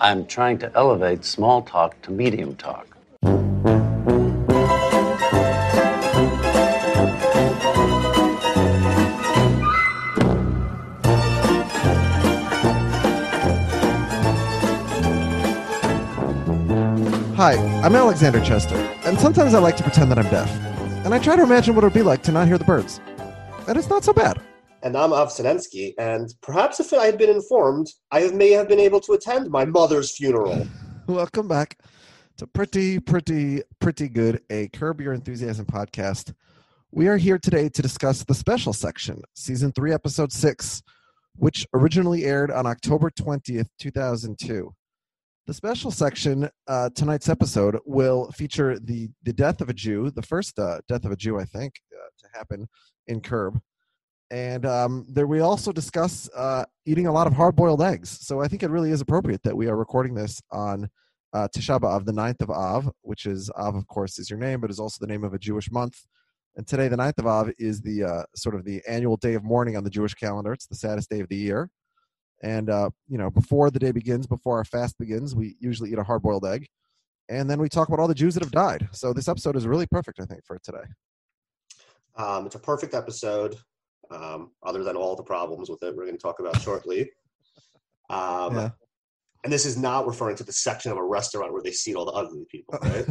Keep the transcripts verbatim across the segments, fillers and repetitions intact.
I'm trying to elevate small talk to medium talk. Hi, I'm Alexander Chester, and sometimes I like to pretend that I'm deaf. And I try to imagine what it would be like to not hear the birds. And it's not so bad. And I'm Avsanensky, and perhaps if I had been informed, I may have been able to attend my mother's funeral. Welcome back to Pretty, Pretty, Pretty Good, a Curb Your Enthusiasm podcast. We are here today to discuss the special section, Season three, Episode six, which originally aired on October twentieth, two thousand two. The special section, uh, tonight's episode, will feature the, the death of a Jew, the first uh, death of a Jew, I think, uh, to happen in Curb. And um, there we also discuss uh, eating a lot of hard-boiled eggs. So I think it really is appropriate that we are recording this on uh, Tisha B'Av, the ninth of Av, which is Av, of course, is your name, but is also the name of a Jewish month. And today, the ninth of Av, is the uh, sort of the annual day of mourning on the Jewish calendar. It's the saddest day of the year. And, uh, you know, before the day begins, before our fast begins, we usually eat a hard-boiled egg. And then we talk about all the Jews that have died. So this episode is really perfect, I think, for today. Um, it's a perfect episode, um, other than all the problems with it we're going to talk about shortly. Um, yeah. And this is not referring to the section of a restaurant where they seat all the ugly people, right?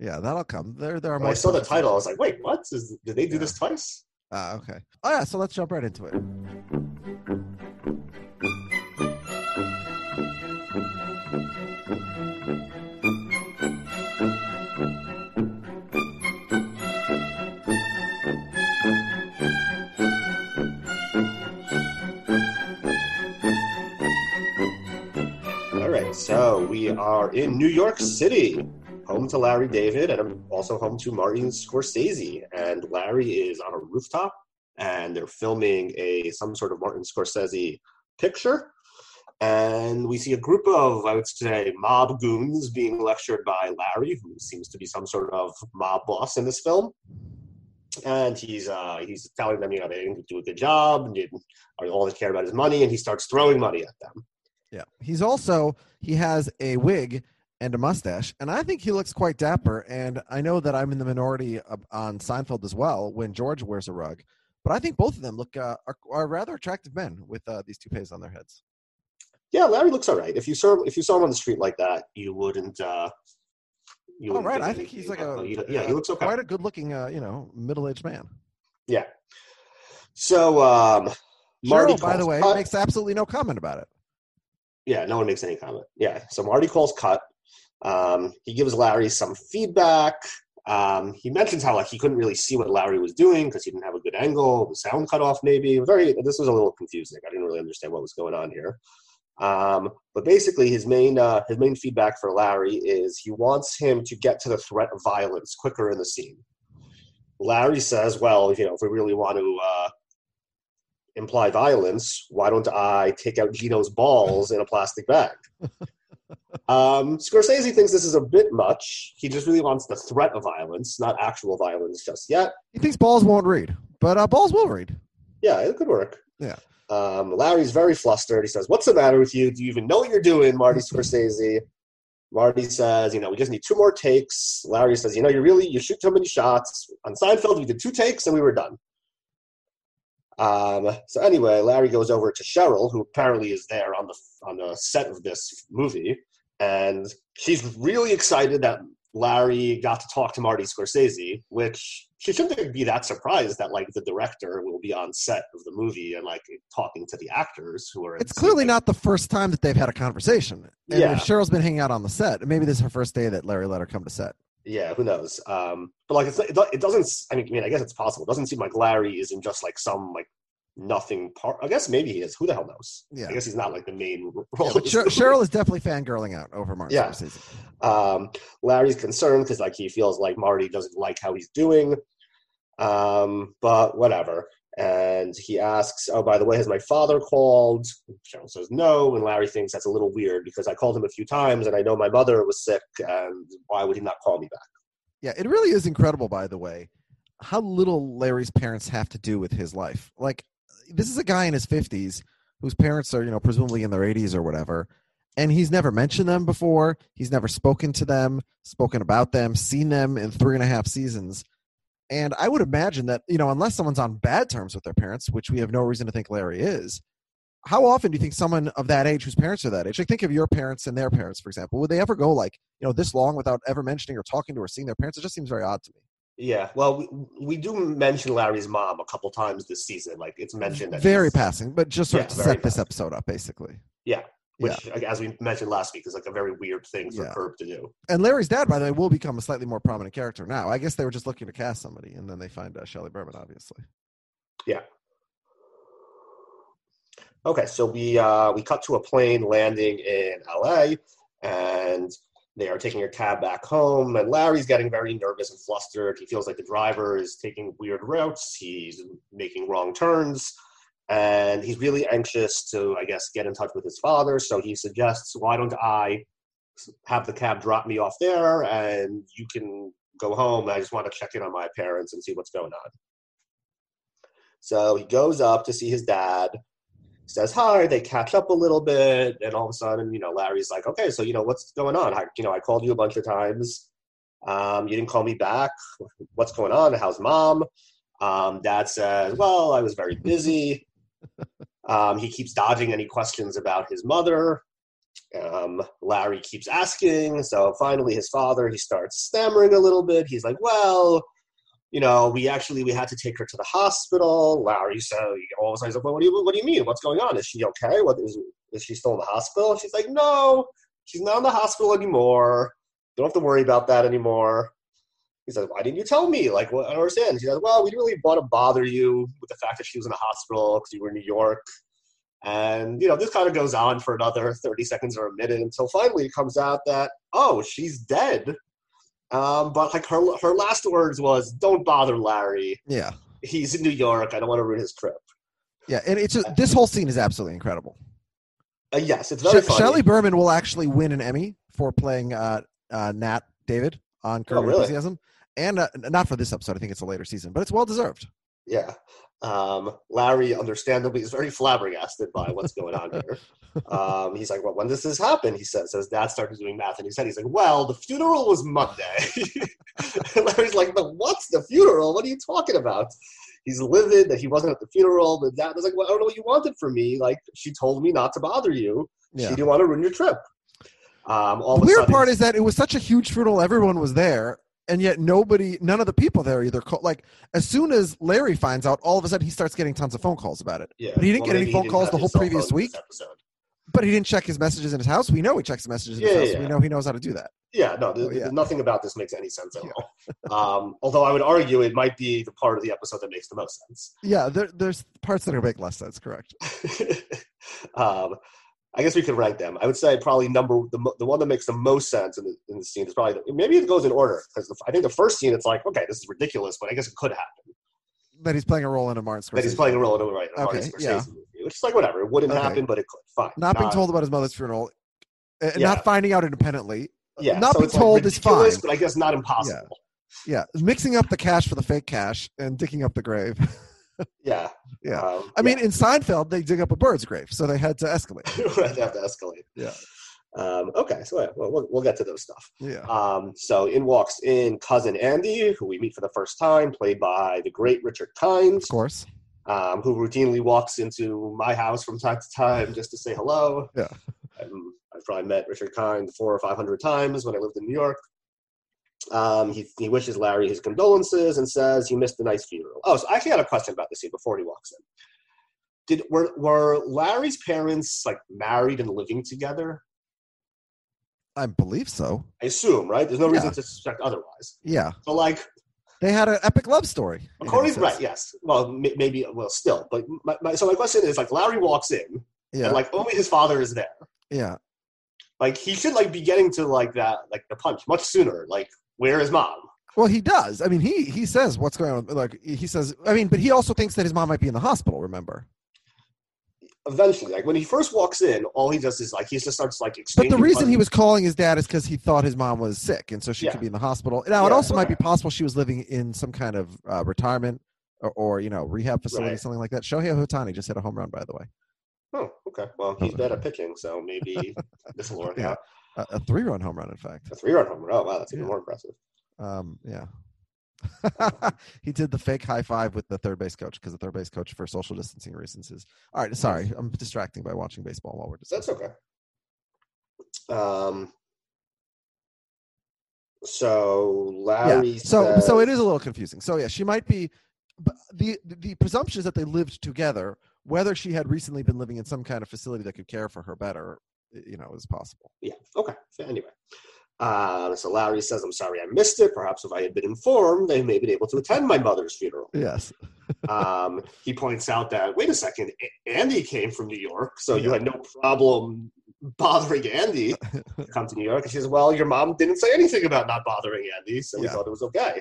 Yeah, that'll come. There, there are. When I saw the title, I was like, wait, what? Is, did they do yeah. this twice? Ah, uh, okay. Oh, yeah, so let's jump right into it. So we are in New York City, home to Larry David, and I'm also home to Martin Scorsese. And Larry is on a rooftop, and they're filming a some sort of Martin Scorsese picture. And we see a group of, I would say, mob goons being lectured by Larry, who seems to be some sort of mob boss in this film. And he's uh, he's telling them, you know, they didn't do a good job, and didn't, all they care about is money, and he starts throwing money at them. Yeah, he's also, he has a wig and a mustache, and I think he looks quite dapper, and I know that I'm in the minority on Seinfeld as well when George wears a rug, but I think both of them look uh, are, are rather attractive men with uh, these toupees on their heads. Yeah, Larry looks all right. If you saw if you saw him on the street like that, you wouldn't... Uh, you wouldn't oh, right, I think he's like a, yeah, he looks okay. Quite a good-looking, uh, you know, middle-aged man. Yeah. So, um, Marty, Cheryl, by the way, uh, makes absolutely no comment about it. Yeah, no one makes any comment. Yeah, so Marty calls cut. Um, he gives Larry some feedback. Um, he mentions how like he couldn't really see what Larry was doing because he didn't have a good angle. The sound cut off, maybe. Very. This was a little confusing. I didn't really understand what was going on here. Um, but basically, his main uh, his main feedback for Larry is he wants him to get to the threat of violence quicker in the scene. Larry says, "Well, you know, if we really want to." Uh, imply violence, why don't I take out Gino's balls in a plastic bag? um, Scorsese thinks this is a bit much. He just really wants the threat of violence, not actual violence just yet. He thinks balls won't read, but uh, balls will read. Yeah, it could work. Yeah. Um, Larry's very flustered. He says, what's the matter with you? Do you even know what you're doing, Marty Scorsese? Marty says, you know, we just need two more takes. Larry says, you know, you really, you shoot too many shots. On Seinfeld, we did two takes and we were done. Um, so anyway, Larry goes over to Cheryl, who apparently is there on the on the set of this movie, and she's really excited that Larry got to talk to Marty Scorsese, which she shouldn't be that surprised that like the director will be on set of the movie and like talking to the actors who are. It's clearly not the first time that they've had a conversation. And yeah, if Cheryl's been hanging out on the set, maybe this is her first day that Larry let her come to set. Yeah, who knows? Um, but like, it's, it doesn't. I mean, I mean, I guess it's possible. It doesn't seem like Larry is in just like some like nothing part. I guess maybe he is. Who the hell knows? Yeah, I guess he's not like the main role. Yeah, but Cheryl, Cheryl is definitely fangirling out over Martin. Yeah, um, Larry's concerned because like he feels like Marty doesn't like how he's doing. Um, but whatever. And he asks, "Oh, by the way, has my father called?" Cheryl says no, and Larry thinks that's a little weird because I called him a few times, and I know my mother was sick, and why would he not call me back? Yeah, it really is incredible, by the way, how little Larry's parents have to do with his life. Like, this is a guy in his fifties whose parents are, you know, presumably in their eighties or whatever, And he's never mentioned them before. He's never spoken to them, spoken about them, seen them in three and a half seasons. And I would imagine that, you know, unless someone's on bad terms with their parents, which we have no reason to think Larry is, how often do you think someone of that age whose parents are that age, like think of your parents and their parents, for example, would they ever go like, you know, this long without ever mentioning or talking to or seeing their parents? It just seems very odd to me. Yeah, well, we, we do mention Larry's mom a couple times this season. Like, it's mentioned. That very passing, but just sort yeah, of to set passing. This episode up, basically. Yeah, which, yeah. as we mentioned last week, is like a very weird thing for yeah. Curb to do. And Larry's dad, by the way, will become a slightly more prominent character now. I guess they were just looking to cast somebody, and then they find uh, Shelley Berman, obviously. Yeah. Okay, so we uh, we cut to a plane landing in L A, and they are taking a cab back home, and Larry's getting very nervous and flustered. He feels like the driver is taking weird routes. He's making wrong turns, and he's really anxious to, I guess, get in touch with his father. So he suggests, why don't I have the cab drop me off there, and you can go home. I just want to check in on my parents and see what's going on. So he goes up to see his dad, says hi, they catch up a little bit, and all of a sudden, you know, Larry's like, okay, so, you know, what's going on? I, you know, I called you a bunch of times. Um, you didn't call me back. What's going on? How's mom? Um, Dad says, well, I was very busy. Um, he keeps dodging any questions about his mother. Um, Larry keeps asking. So finally his father, he starts stammering a little bit. He's like, well, you know, we actually, we had to take her to the hospital. Larry, so all of a sudden, he's like, well, what do you, what do you mean? What's going on? Is she okay? What is, is she still in the hospital? And she's like, no, she's not in the hospital anymore. Don't have to worry about that anymore. He says, why didn't you tell me? Like, well, I don't understand. She says, well, we didn't really want to bother you with the fact that she was in the hospital because you were in New York. And, you know, this kind of goes on for another thirty seconds or a minute until finally it comes out that, oh, she's dead. Um, but like her her last words was, don't bother Larry. Yeah. He's in New York. I don't want to ruin his trip. Yeah, and it's just, this whole scene is absolutely incredible. Uh, yes, it's very Sh- funny. Shelley Berman will actually win an Emmy for playing uh, uh, Nat David on Curb Your oh, really? Enthusiasm. And uh, not for this episode. I think it's a later season, but it's well-deserved. Yeah. Um, Larry, understandably, is very flabbergasted by what's going on here. Um, he's like, well, when does this happen? He says, his dad started doing math in his head. He's like, well, the funeral was Monday. And Larry's like, but what's the funeral? What are you talking about? He's livid that he wasn't at the funeral. But dad was like, well, I don't know what you wanted from me. Like, she told me not to bother you. Yeah. She didn't want to ruin your trip. Um, all the weird part is that it was such a huge funeral. Everyone was there. And yet nobody, none of the people there either. Call, like, as soon as Larry finds out, all of a sudden he starts getting tons of phone calls about it. Yeah, but he didn't well, get any phone calls the whole previous week. But he didn't check his messages in his house. We know he checks his messages in yeah, his yeah, house. Yeah. We know he knows how to do that. Yeah, no, th- oh, yeah. nothing about this makes any sense at yeah. all. Um, although I would argue it might be the part of the episode that makes the most sense. Yeah, there, there's parts that are make less sense, correct. um I guess we could rank them. I would say probably number the the one that makes the most sense in the, in the scene is probably the, maybe it goes in order because I think the first scene it's like okay this is ridiculous but I guess it could happen that he's playing a role in a Martin Scorsese that he's playing a role in a, right, a okay, Martin Scorsese yeah. movie, which is like whatever it wouldn't okay. happen but it could fine not, not being told about his mother's funeral uh, yeah. not finding out independently yeah not so being told like is fine but I guess not impossible yeah. yeah mixing up the cash for the fake cash and digging up the grave. Yeah. Yeah. Um, I mean, yeah. in Seinfeld, they dig up a bird's grave, so they had to escalate. Right, they have to escalate. Yeah. Um, okay, so yeah, well, we'll we'll get to those stuff. Yeah. Um, so in walks in Cousin Andy, who we meet for the first time, played by the great Richard Kind. Of course. Um, who routinely walks into my house from time to time just to say hello. Yeah. I'm, I've probably met Richard Kind four or five hundred times when I lived in New York. Um, he, he wishes Larry his condolences and says he missed a nice funeral. Oh, so I actually had a question about this scene before he walks in. Did were were Larry's parents like married and living together? I believe so. I assume, right? There's no yeah. reason to suspect otherwise. Yeah. So like, they had an epic love story. According to right, yes. Well, m- maybe well, still. But my, my, so my question is like, Larry walks in, yeah. and like only his father is there. Yeah. Like he should like be getting to like that like the punch much sooner. Like. Where is mom? Well, he does. I mean, he he says what's going on. Like he says, I mean, but he also thinks that his mom might be in the hospital. Remember? Eventually, like when he first walks in, all he does is like he just starts like exchanging. But the reason money. He was calling his dad is because he thought his mom was sick, and so she yeah. could be in the hospital. Now, yeah, it also okay. might be possible she was living in some kind of uh, retirement or, or you know rehab facility, right. something like that. Shohei Ohtani just hit a home run, by the way. Oh, Okay. Well, he's bad at pitching, so maybe this will work yeah. out. A, a three-run home run, in fact. A three-run home run. Oh, wow. That's even yeah. more impressive. Um, yeah. He did the fake high five with the third base coach because the third base coach, for social distancing reasons, is all right. Sorry, I'm distracting by watching baseball while we're discussing. That's okay. Um. So Larry. Yeah. So says... so it is a little confusing. So yeah, she might be. But the the presumption is that they lived together. Whether she had recently been living in some kind of facility that could care for her better, you know, is possible. Yeah. Okay. So anyway. Uh, so Larry says, I'm sorry I missed it. Perhaps if I had been informed, I may have been able to attend my mother's funeral. Yes. um, he points out that, wait a second, Andy came from New York, so yeah. you had no problem bothering Andy to come to New York. And she says, well, your mom didn't say anything about not bothering Andy, so we yeah. thought it was okay.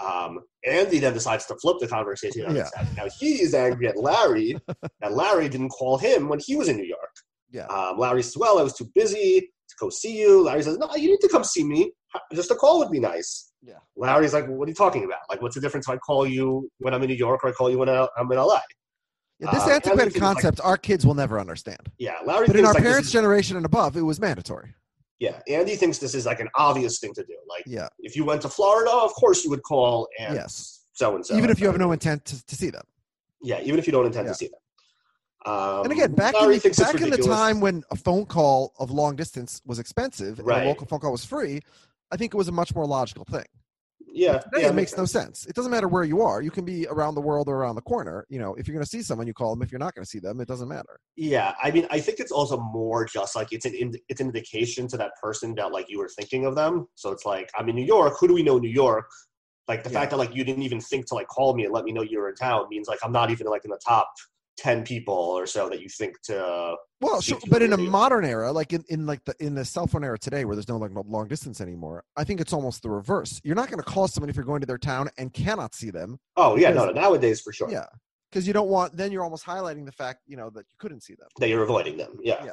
Um, Andy then decides to flip the conversation. Yeah. Now he's angry at Larry, that Larry didn't call him when he was in New York. Yeah. Um, Larry says, well, I was too busy to go see you. Larry says, no, you need to come see me. Just a call would be nice. Yeah. Larry's like, well, what are you talking about? Like, what's the difference if I call you when I'm in New York or I call you when I'm in L A? Yeah, this uh, antiquated concept like, our kids will never understand. Yeah. Larry but in our like parents' is, generation and above, it was mandatory. Yeah. Andy thinks this is like an obvious thing to do. Like, yeah. if you went to Florida, of course you would call and yes. so-and-so. Even if you have no intent to, to see them. Yeah. Even if you don't intend yeah. to see them. Um, and again, back, in the, back in the time when a phone call of long distance was expensive right. and a local phone call was free, I think it was a much more logical thing. Yeah. Today yeah, it makes, makes no sense. It doesn't matter where you are. You can be around the world or around the corner. You know, if you're going to see someone, you call them. If you're not going to see them, it doesn't matter. Yeah. I mean, I think it's also more just like it's an ind- it's an indication to that person that like you were thinking of them. So it's like, I'm in New York. Who do we know in New York? Like the yeah. fact that like you didn't even think to like call me and let me know you were in town means like I'm not even like in the top ten people or so that you think to well sure, but in a modern era like in, in like the in the cell phone era today where there's no like long distance anymore, I think it's almost the reverse. You're not going to call someone if you're going to their town and cannot see them. Oh yeah, because, no, no nowadays for sure. Yeah, because you don't want then you're almost highlighting the fact, you know, that you couldn't see them, that you're avoiding them. Yeah yeah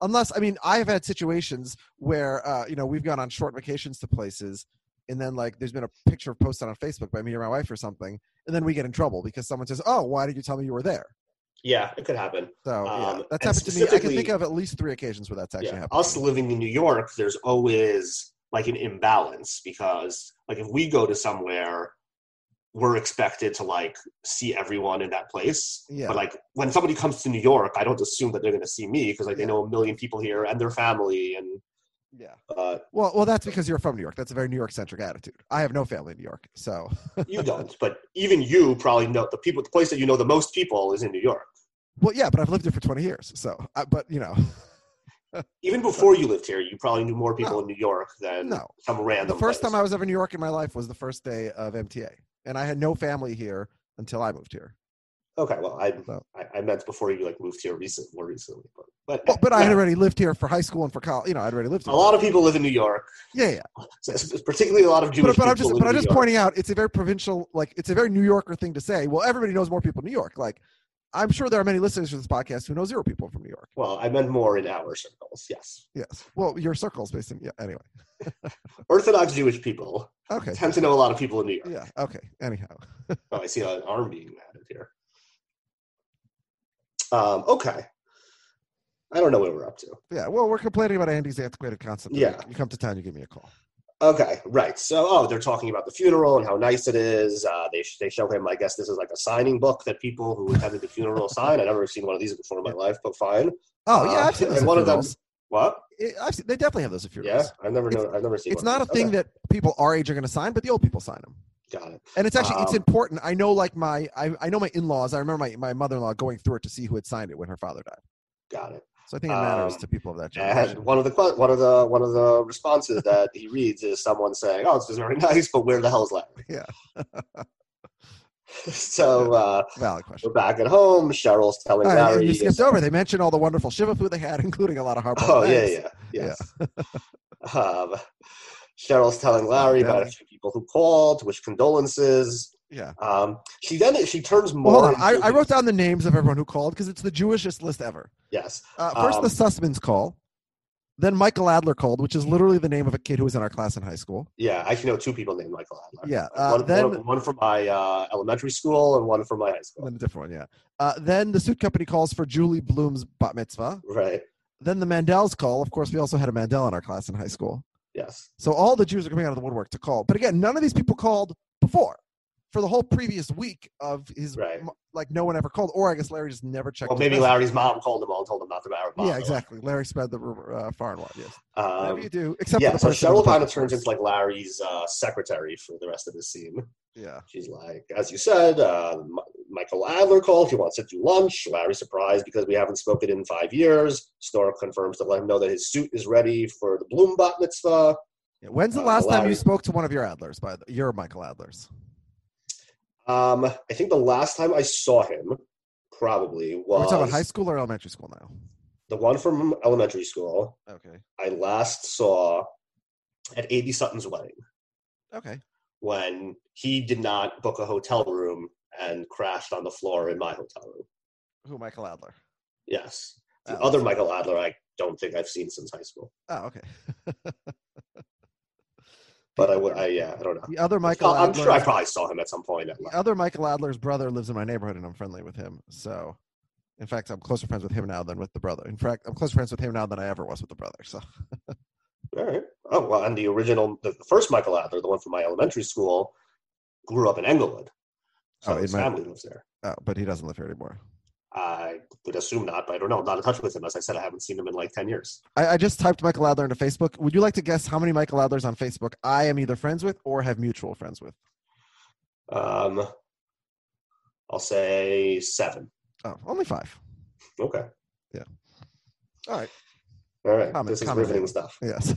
unless I mean I've had situations where uh you know we've gone on short vacations to places and then like there's been a picture posted on Facebook by me or my wife or something, and then we get in trouble because someone says, oh, why did you tell me you were there? Yeah, it could happen. So um, yeah, that's happened to me. I can think of at least three occasions where that's actually yeah, happened. Us living in New York, there's always like an imbalance because like if we go to somewhere, we're expected to like see everyone in that place. Yeah. But like when somebody comes to New York, I don't assume that they're going to see me because like yeah. they know a million people here and their family and. Yeah. Uh, well, well, that's because you're from New York. That's a very New York-centric attitude. I have no family in New York, so. You don't, but even you probably know the people. The place that you know the most people is in New York. Well, yeah, but I've lived here for twenty years, so. I, but you know. Even before so. you lived here, you probably knew more people no. in New York than no. some random. The first place. time I was ever in New York in my life was the first day of M T A, and I had no family here until I moved here. Okay, well, I, so. I I meant before you like moved here recent, more recently, but but, well, but I had already lived here for high school and for college. You know, I'd already lived. Here. A lot of people live in New York. Yeah, yeah. So particularly a lot of Jewish. But, but I'm just but I'm just York. pointing out it's a very provincial, like it's a very New Yorker thing to say. Well, everybody knows more people in New York. Like, I'm sure there are many listeners to this podcast who know zero people from New York. Well, I meant more in our circles. Yes. Yes. Well, your circles, based in yeah. Anyway. Orthodox Jewish people. Okay. Tend to know a lot of people in New York. Yeah. Okay. Anyhow. Oh, I see an arm being added here. Um, okay. I don't know what we're up to. Yeah, well, we're complaining about Andy's antiquated concept. Yeah. You come to town, you give me a call. Okay, right. So, oh, they're talking about the funeral and how nice it is. Uh, they they show him, I guess this is like a signing book that people who attended the funeral sign. I've never seen one of these before in my life, but fine. Oh, yeah, uh, I've seen those one funerals. Of them. What? It, I've seen, they definitely have those at funerals. Yeah, I've never, known, I've never seen it's one. It's not a thing okay. that people our age are going to sign, but the old people sign them. Got it. And it's actually um, it's important. I know like my I, I know my in-laws. I remember my, my mother-in-law going through it to see who had signed it when her father died. Got it. So I think it matters um, to people of that generation. And one of the one of the one of the responses that he reads is someone saying, "Oh, this is very nice, but where the hell is Larry?" Yeah. So uh, valid question. We're back at home. Cheryl's telling all Larry. Right, you skipped over. They mentioned all the wonderful shiva food they had, including a lot of hard. Oh yeah, yeah, yes. yeah. um, Cheryl's telling Larry oh, yeah. about a few people who called, which condolences. Yeah. Um, she then she turns more. Well, hold on. I, I wrote down the names of everyone who called because it's the Jewishest list ever. Yes. Uh, first, um, the Sussmans call. Then Michael Adler called, which is literally the name of a kid who was in our class in high school. Yeah, I actually know two people named Michael Adler. Yeah, uh, one, then, one, one from my uh, elementary school and one from my high school. Then a different one, yeah. Uh, then the suit company calls for Julie Bloom's bat mitzvah. Right. Then the Mandels call. Of course, we also had a Mandel in our class in high school. Yes. So all the Jews are coming out of the woodwork to call. But again, none of these people called before. For the whole previous week of his, right. like no one ever called, or I guess Larry just never checked. Well, maybe Larry's mom called them all and told them not to matter. Yeah, exactly. Larry spread the rumor uh, far and wide. Yes, um, whatever you do, except yeah. For the so Cheryl kind of turns into like Larry's uh, secretary for the rest of the scene. Yeah, she's like, as you said, uh, M- Michael Adler called. He wants to do lunch. Larry's surprised because we haven't spoken in five years. Storr confirms to let him know that his suit is ready for the Bloom bat mitzvah. Yeah. When's the uh, last Larry- time you spoke to one of your Adlers? By the- your Michael Adlers. Um, I think the last time I saw him probably was... We're talking about high school or elementary school now? The one from elementary school. Okay. I last saw at A B Sutton's wedding. Okay. When he did not book a hotel room and crashed on the floor in my hotel room. Who, Michael Adler? Yes. The oh, other Michael Adler I don't think I've seen since high school. Oh, okay. But I would, I, yeah, I don't know. The other Michael I'm Adler, sure I probably saw him at some point. The other Michael Adler's brother lives in my neighborhood, and I'm friendly with him. So, in fact, I'm closer friends with him now than with the brother. In fact, I'm closer friends with him now than I ever was with the brother. So, all right. Oh, well, and the original, the first Michael Adler, the one from my elementary school, grew up in Englewood. So oh, his might, family lives there. Oh, but he doesn't live here anymore. I would assume not, but I don't know. I'm not in touch with him. As I said, I haven't seen him in like ten years. I, I just typed Michael Adler into Facebook. Would you like to guess how many Michael Adlers on Facebook I am either friends with or have mutual friends with? Um, I'll say seven. Oh, only five. Okay. Yeah. All right. All right. Comment, this is riveting thing. Stuff. Yes.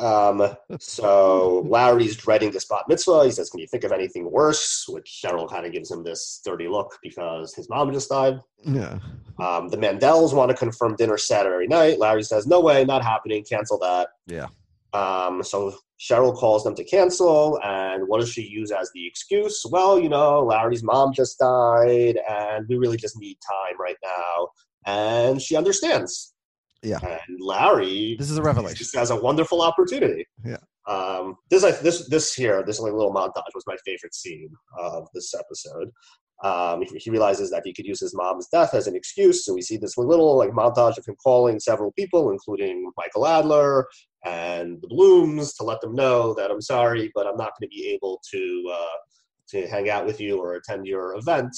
Um, so Larry's dreading this bat mitzvah. He says, can you think of anything worse? Which Cheryl kind of gives him this dirty look because his mom just died. Yeah. Um, the Mandels want to confirm dinner Saturday night. Larry says, no way, not happening. Cancel that. Yeah. Um, so Cheryl calls them to cancel. And what does she use as the excuse? Well, you know, Larry's mom just died and we really just need time right now. And she understands. Yeah, and Larry. This is a revelation. This has a wonderful opportunity. Yeah. Um. This this this here this like little montage was my favorite scene of this episode. Um. He, he realizes that he could use his mom's death as an excuse, so we see this little like montage of him calling several people, including Michael Adler and the Blooms, to let them know that I'm sorry, but I'm not going to be able to uh, to hang out with you or attend your event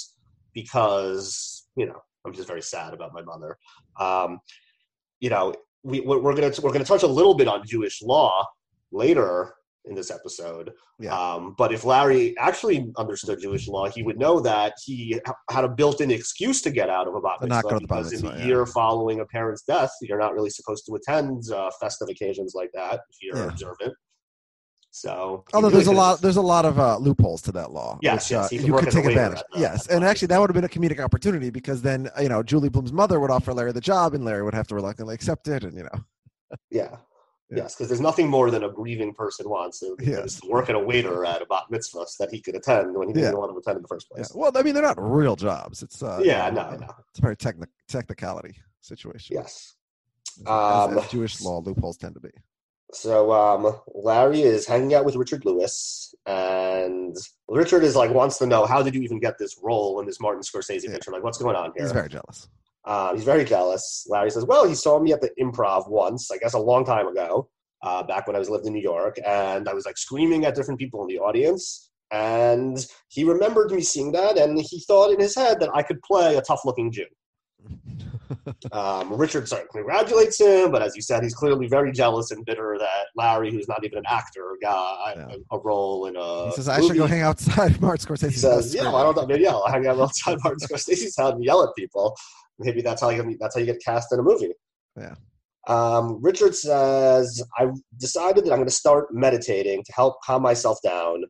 because you know I'm just very sad about my mother. Um. You know, we, we're going to we're going to touch a little bit on Jewish law later in this episode. Yeah. Um, but if Larry actually understood Jewish law, he would know that he had a built-in excuse to get out of a bat mitzvah because in the year following a parent's death, you're not really supposed to attend uh, festive occasions like that if you're yeah. observant. So, although there's a lot, there's a lot of uh, loopholes to that law. Yes, which, yes uh, you could take advantage. That, uh, yes, and actually, that would have been a comedic opportunity because then you know Julie Bloom's mother would offer Larry the job, and Larry would have to reluctantly accept it, and you know. Yeah. yeah. Yes, because there's nothing more than a grieving person wants to, yes. to work at a waiter at a bat mitzvah so that he could attend when he didn't yeah. want to attend in the first place. Yeah. Well, I mean, they're not real jobs. It's uh, yeah, you know, no, no, it's a very technic- technicality situation. Yes, as, um, as Jewish law loopholes tend to be. So um, Larry is hanging out with Richard Lewis, and Richard is like wants to know how did you even get this role in this Martin Scorsese yeah. picture? Like, what's going on here? He's very jealous. Uh, he's very jealous. Larry says, "Well, he saw me at the Improv once, I guess a long time ago, uh, back when I was lived in New York, and I was like screaming at different people in the audience, and he remembered me seeing that, and he thought in his head that I could play a tough-looking Jew." um, Richard sorry, congratulates him, but as you said, he's clearly very jealous and bitter that Larry, who's not even an actor, got yeah. a, a role in a. He says, "I movie. should go hang outside Martin Scorsese's." He says, "Yeah, I don't know. Maybe I'll hang out outside Martin Scorsese's house and yell at people. Maybe that's how you that's how you get cast in a movie." Yeah. Um, Richard says, "I decided that I'm going to start meditating to help calm myself down."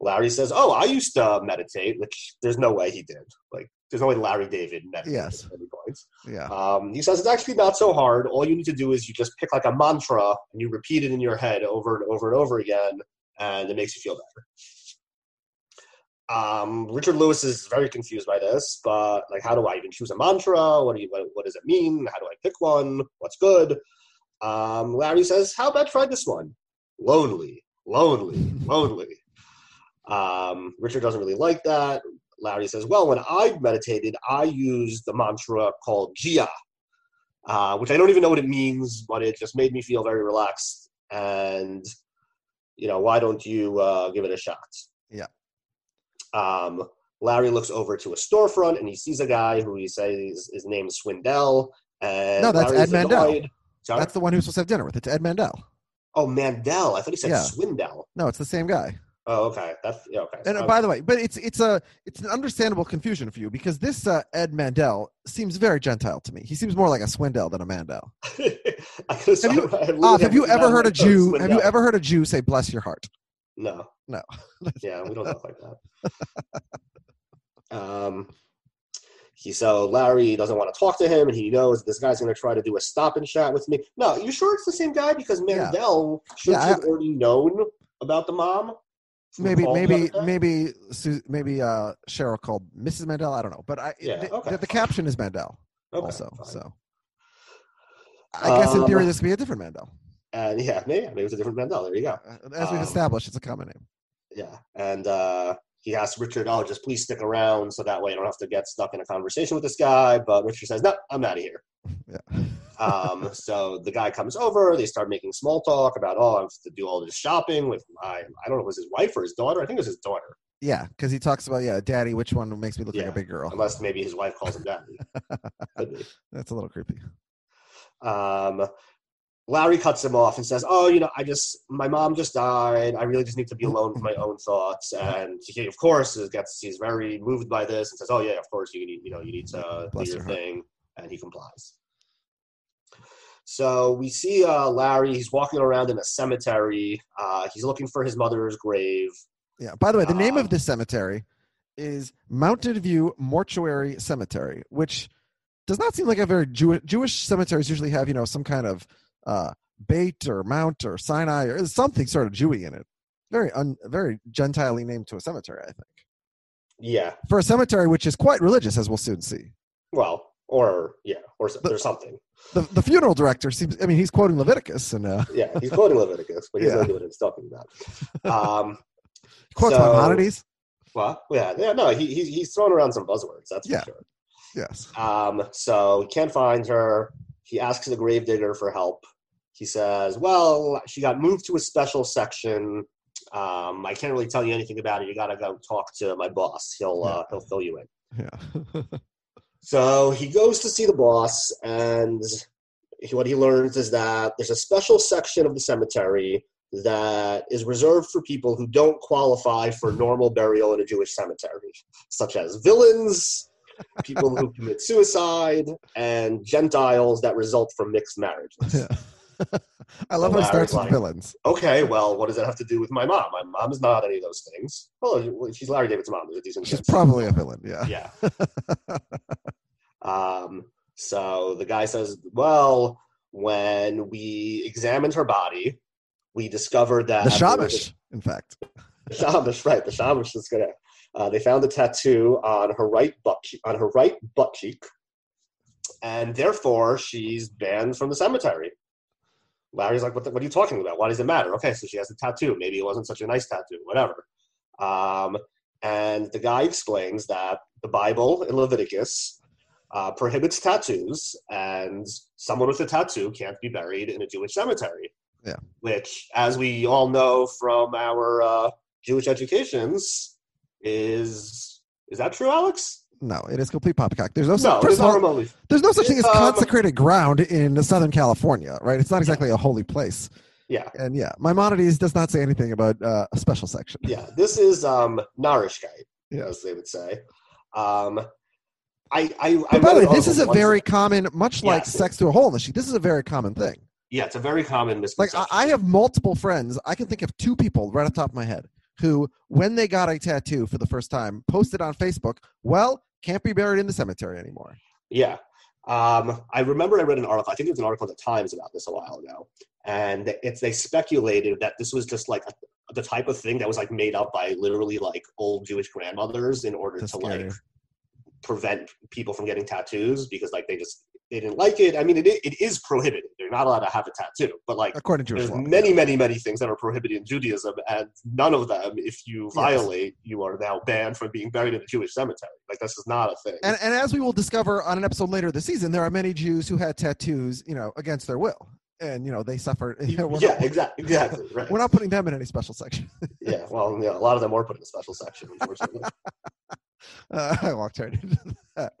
Larry says, "Oh, I used to meditate," which there's no way he did. Like, there's no way Larry David meditated yes. at any point. Yeah. Um, he says, "It's actually not so hard. All you need to do is you just pick like a mantra and you repeat it in your head over and over and over again, and it makes you feel better." Um, Richard Lewis is very confused by this, but like, how do I even choose a mantra? What do you, what, what does it mean? How do I pick one? What's good? Um, Larry says, how about try this one? Lonely, lonely, lonely. Um, Richard doesn't really like that. Larry says, well, when I meditated, I used the mantra called Gia, uh, which I don't even know what it means, but it just made me feel very relaxed. And, you know, why don't you uh, give it a shot? Yeah. Um, Larry looks over to a storefront and he sees a guy who he says his name is Swindell. And no, that's Larry's Ed Mandel. That's the one who's supposed to have dinner with. It's Ed Mandel. Oh, Mandel. I thought he said yeah. Swindell. No, it's the same guy. Oh, okay. That's yeah, okay. And okay. by the way, but it's it's a it's an understandable confusion for you because this uh, Ed Mandel seems very Gentile to me. He seems more like a Swindell than a Mandel. have you, uh, have you ever heard a Jew? Swindell. Have you ever heard a Jew say "bless your heart"? No. No. yeah, we don't talk like that. Um, he so Larry doesn't want to talk to him, and he knows this guy's going to try to do a stop and chat with me. No, you sure it's the same guy? Because Mandel yeah. should yeah, have I, already known about the mom. Maybe, maybe, maybe, maybe uh, Cheryl called Missus Mandel. I don't know, but I yeah, th- okay. th- the caption is Mandel okay, also. Fine. So I um, guess in theory this could be a different Mandel. And yeah, maybe, maybe it's a different Mandel. There you go. As we've um, established, it's a common name. Yeah, and uh, he asks Richard, "Oh, just please stick around, so that way I don't have to get stuck in a conversation with this guy." But Richard says, "No, I'm out of here." Yeah. um, so the guy comes over, they start making small talk about, oh, I have to do all this shopping with my, I don't know if it was his wife or his daughter. I think it was his daughter. Yeah. Cause he talks about, yeah, daddy, which one makes me look yeah, like a big girl? Unless maybe his wife calls him daddy. Could be. That's a little creepy. Um, Larry cuts him off and says, oh, you know, I just, my mom just died. I really just need to be alone with my own thoughts. And he, of course, gets, he's very moved by this and says, oh yeah, of course you need, you know, you need to Bless do your thing. And he complies. So we see uh, Larry. He's walking around in a cemetery. Uh, he's looking for his mother's grave. Yeah. By the way, the uh, name of this cemetery is Mountain View Mortuary Cemetery, which does not seem like a very Jew- Jewish cemeteries usually have, you know, some kind of uh, Beit or Mount or Sinai or something sort of Jewy in it. Very un- very Gentile-y named to a cemetery, I think. Yeah. For a cemetery which is quite religious, as we'll soon see. Well. Or, yeah, or the, there's something. The, the funeral director seems, I mean, he's quoting Leviticus. and uh, Yeah, he's quoting Leviticus, but he doesn't yeah. know what he's talking about. Um, he quotes so, Maimonides. What? Yeah, yeah, no, he, he, he's throwing around some buzzwords, that's yeah. for sure. Yes. Um, so he can't find her. He asks the gravedigger for help. He says, well, she got moved to a special section. Um, I can't really tell you anything about it. You got to go talk to my boss. He'll, yeah. uh, he'll fill you in. Yeah. So he goes to see the boss, and he, what he learns is that there's a special section of the cemetery that is reserved for people who don't qualify for normal burial in a Jewish cemetery, such as villains, people who commit suicide, and Gentiles that result from mixed marriages. Yeah. I love so how it starts like, with villains. Okay, well, what does that have to do with my mom? My mom is not any of those things. Well, she's Larry David's mom. She's kids. Probably a villain, yeah. Yeah. Um, so the guy says, well, when we examined her body, we discovered that... The Shamish, in fact. The Shamish, right. The Shamish is going to... Uh, they found a tattoo on her right butt cheek, on her right butt cheek, and therefore she's banned from the cemetery. Larry's like, what, the, what are you talking about? Why does it matter? Okay, so she has a tattoo. Maybe it wasn't such a nice tattoo, whatever. Um, and the guy explains that the Bible in Leviticus... Uh, prohibits tattoos, and someone with a tattoo can't be buried in a Jewish cemetery. Yeah. Which, as we all know from our uh, Jewish educations, is is that true, Alex? No, it is complete popcock. There's no, no, such, all, there's no such it, thing as um, consecrated ground in Southern California, right? It's not exactly yeah. a holy place. Yeah. And yeah, Maimonides does not say anything about uh, a special section. Yeah, this is um, Narishkeit, yeah. as they would say. Um I, I, I by the way, this is a very thing. common, much yeah, like sex through a hole in the sheet. This is a very common thing. Yeah, it's a very common misconception. Like I, I have multiple friends. I can think of two people right off the top of my head who, when they got a tattoo for the first time, posted on Facebook, well, can't be buried in the cemetery anymore. Yeah. Um, I remember I read an article. I think it was an article in the Times about this a while ago. And it's they speculated that this was just like a, the type of thing that was like made up by literally like old Jewish grandmothers in order That's to scary. like prevent people from getting tattoos because like they just they didn't like it. I mean, it it is prohibited. They're not allowed to have a tattoo, but like according to Jewish law, many yeah. many many things that are prohibited in Judaism, and none of them, if you violate, yes. you are now banned from being buried in a Jewish cemetery. Like this is not a thing. And, and as we will discover on an episode later this season, there are many Jews who had tattoos, you know, against their will. And, you know, they suffer. You know, yeah, not, exactly. exactly right. We're not putting them in any special section. yeah, well, yeah, a lot of them are put in a special section, unfortunately. uh, I walked right into that.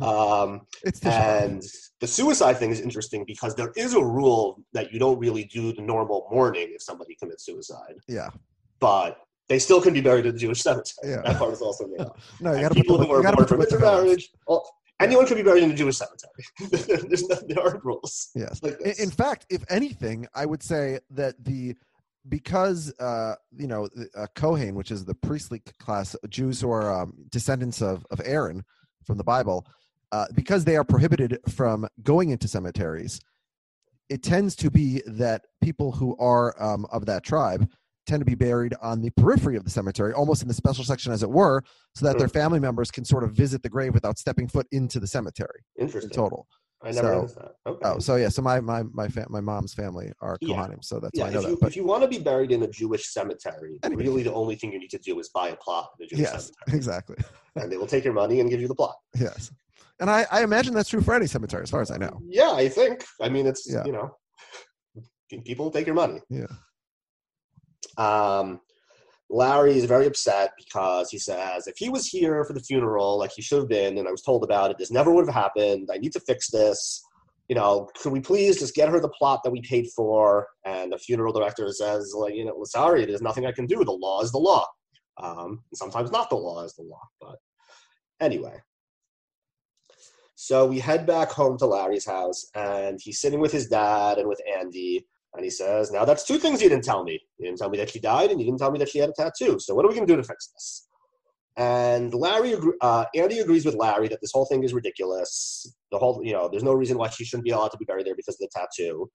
um, it's and the suicide thing is interesting because there is a rule that you don't really do the normal mourning if somebody commits suicide. Yeah. But they still can be buried in the Jewish cemetery. Yeah. That part is also made up. no, you got to people put the, who are born from intermarriage. Anyone can be buried in a Jewish cemetery. There's no, there aren't rules. Yes. Like in, in fact, if anything, I would say that the because uh, you know the, uh, Kohain, which is the priestly class, Jews who are um, descendants of of Aaron from the Bible, uh, because they are prohibited from going into cemeteries, it tends to be that people who are um, of that tribe tend to be buried on the periphery of the cemetery, almost in the special section as it were, so that their family members can sort of visit the grave without stepping foot into the cemetery. Interesting. In total. I never so, noticed that. Okay. Oh, so yeah, so my my my, fa- my mom's family are Kohanim, yeah. so that's yeah, why I know if you, that. But if you want to be buried in a Jewish cemetery, anyway. really the only thing you need to do is buy a plot in a Jewish yes, cemetery. exactly. And they will take your money and give you the plot. Yes. And I, I imagine that's true for any cemetery, as far as I know. Yeah, I think. I mean, it's, yeah. you know, people will take your money. Yeah. Um, Larry is very upset because he says, if he was here for the funeral, like he should have been, and I was told about it, this never would have happened. I need to fix this. You know, could we please just get her the plot that we paid for? And the funeral director says, like, you know, sorry, there's nothing I can do. The law is the law. Um, and sometimes not the law is the law, but anyway. So we head back home to Larry's house, and he's sitting with his dad and with Andy. And he says, now that's two things you didn't tell me. You didn't tell me that she died, and you didn't tell me that she had a tattoo. So what are we going to do to fix this? And Larry, uh, Andy agrees with Larry that this whole thing is ridiculous. The whole, you know, there's no reason why she shouldn't be allowed to be buried there because of the tattoo.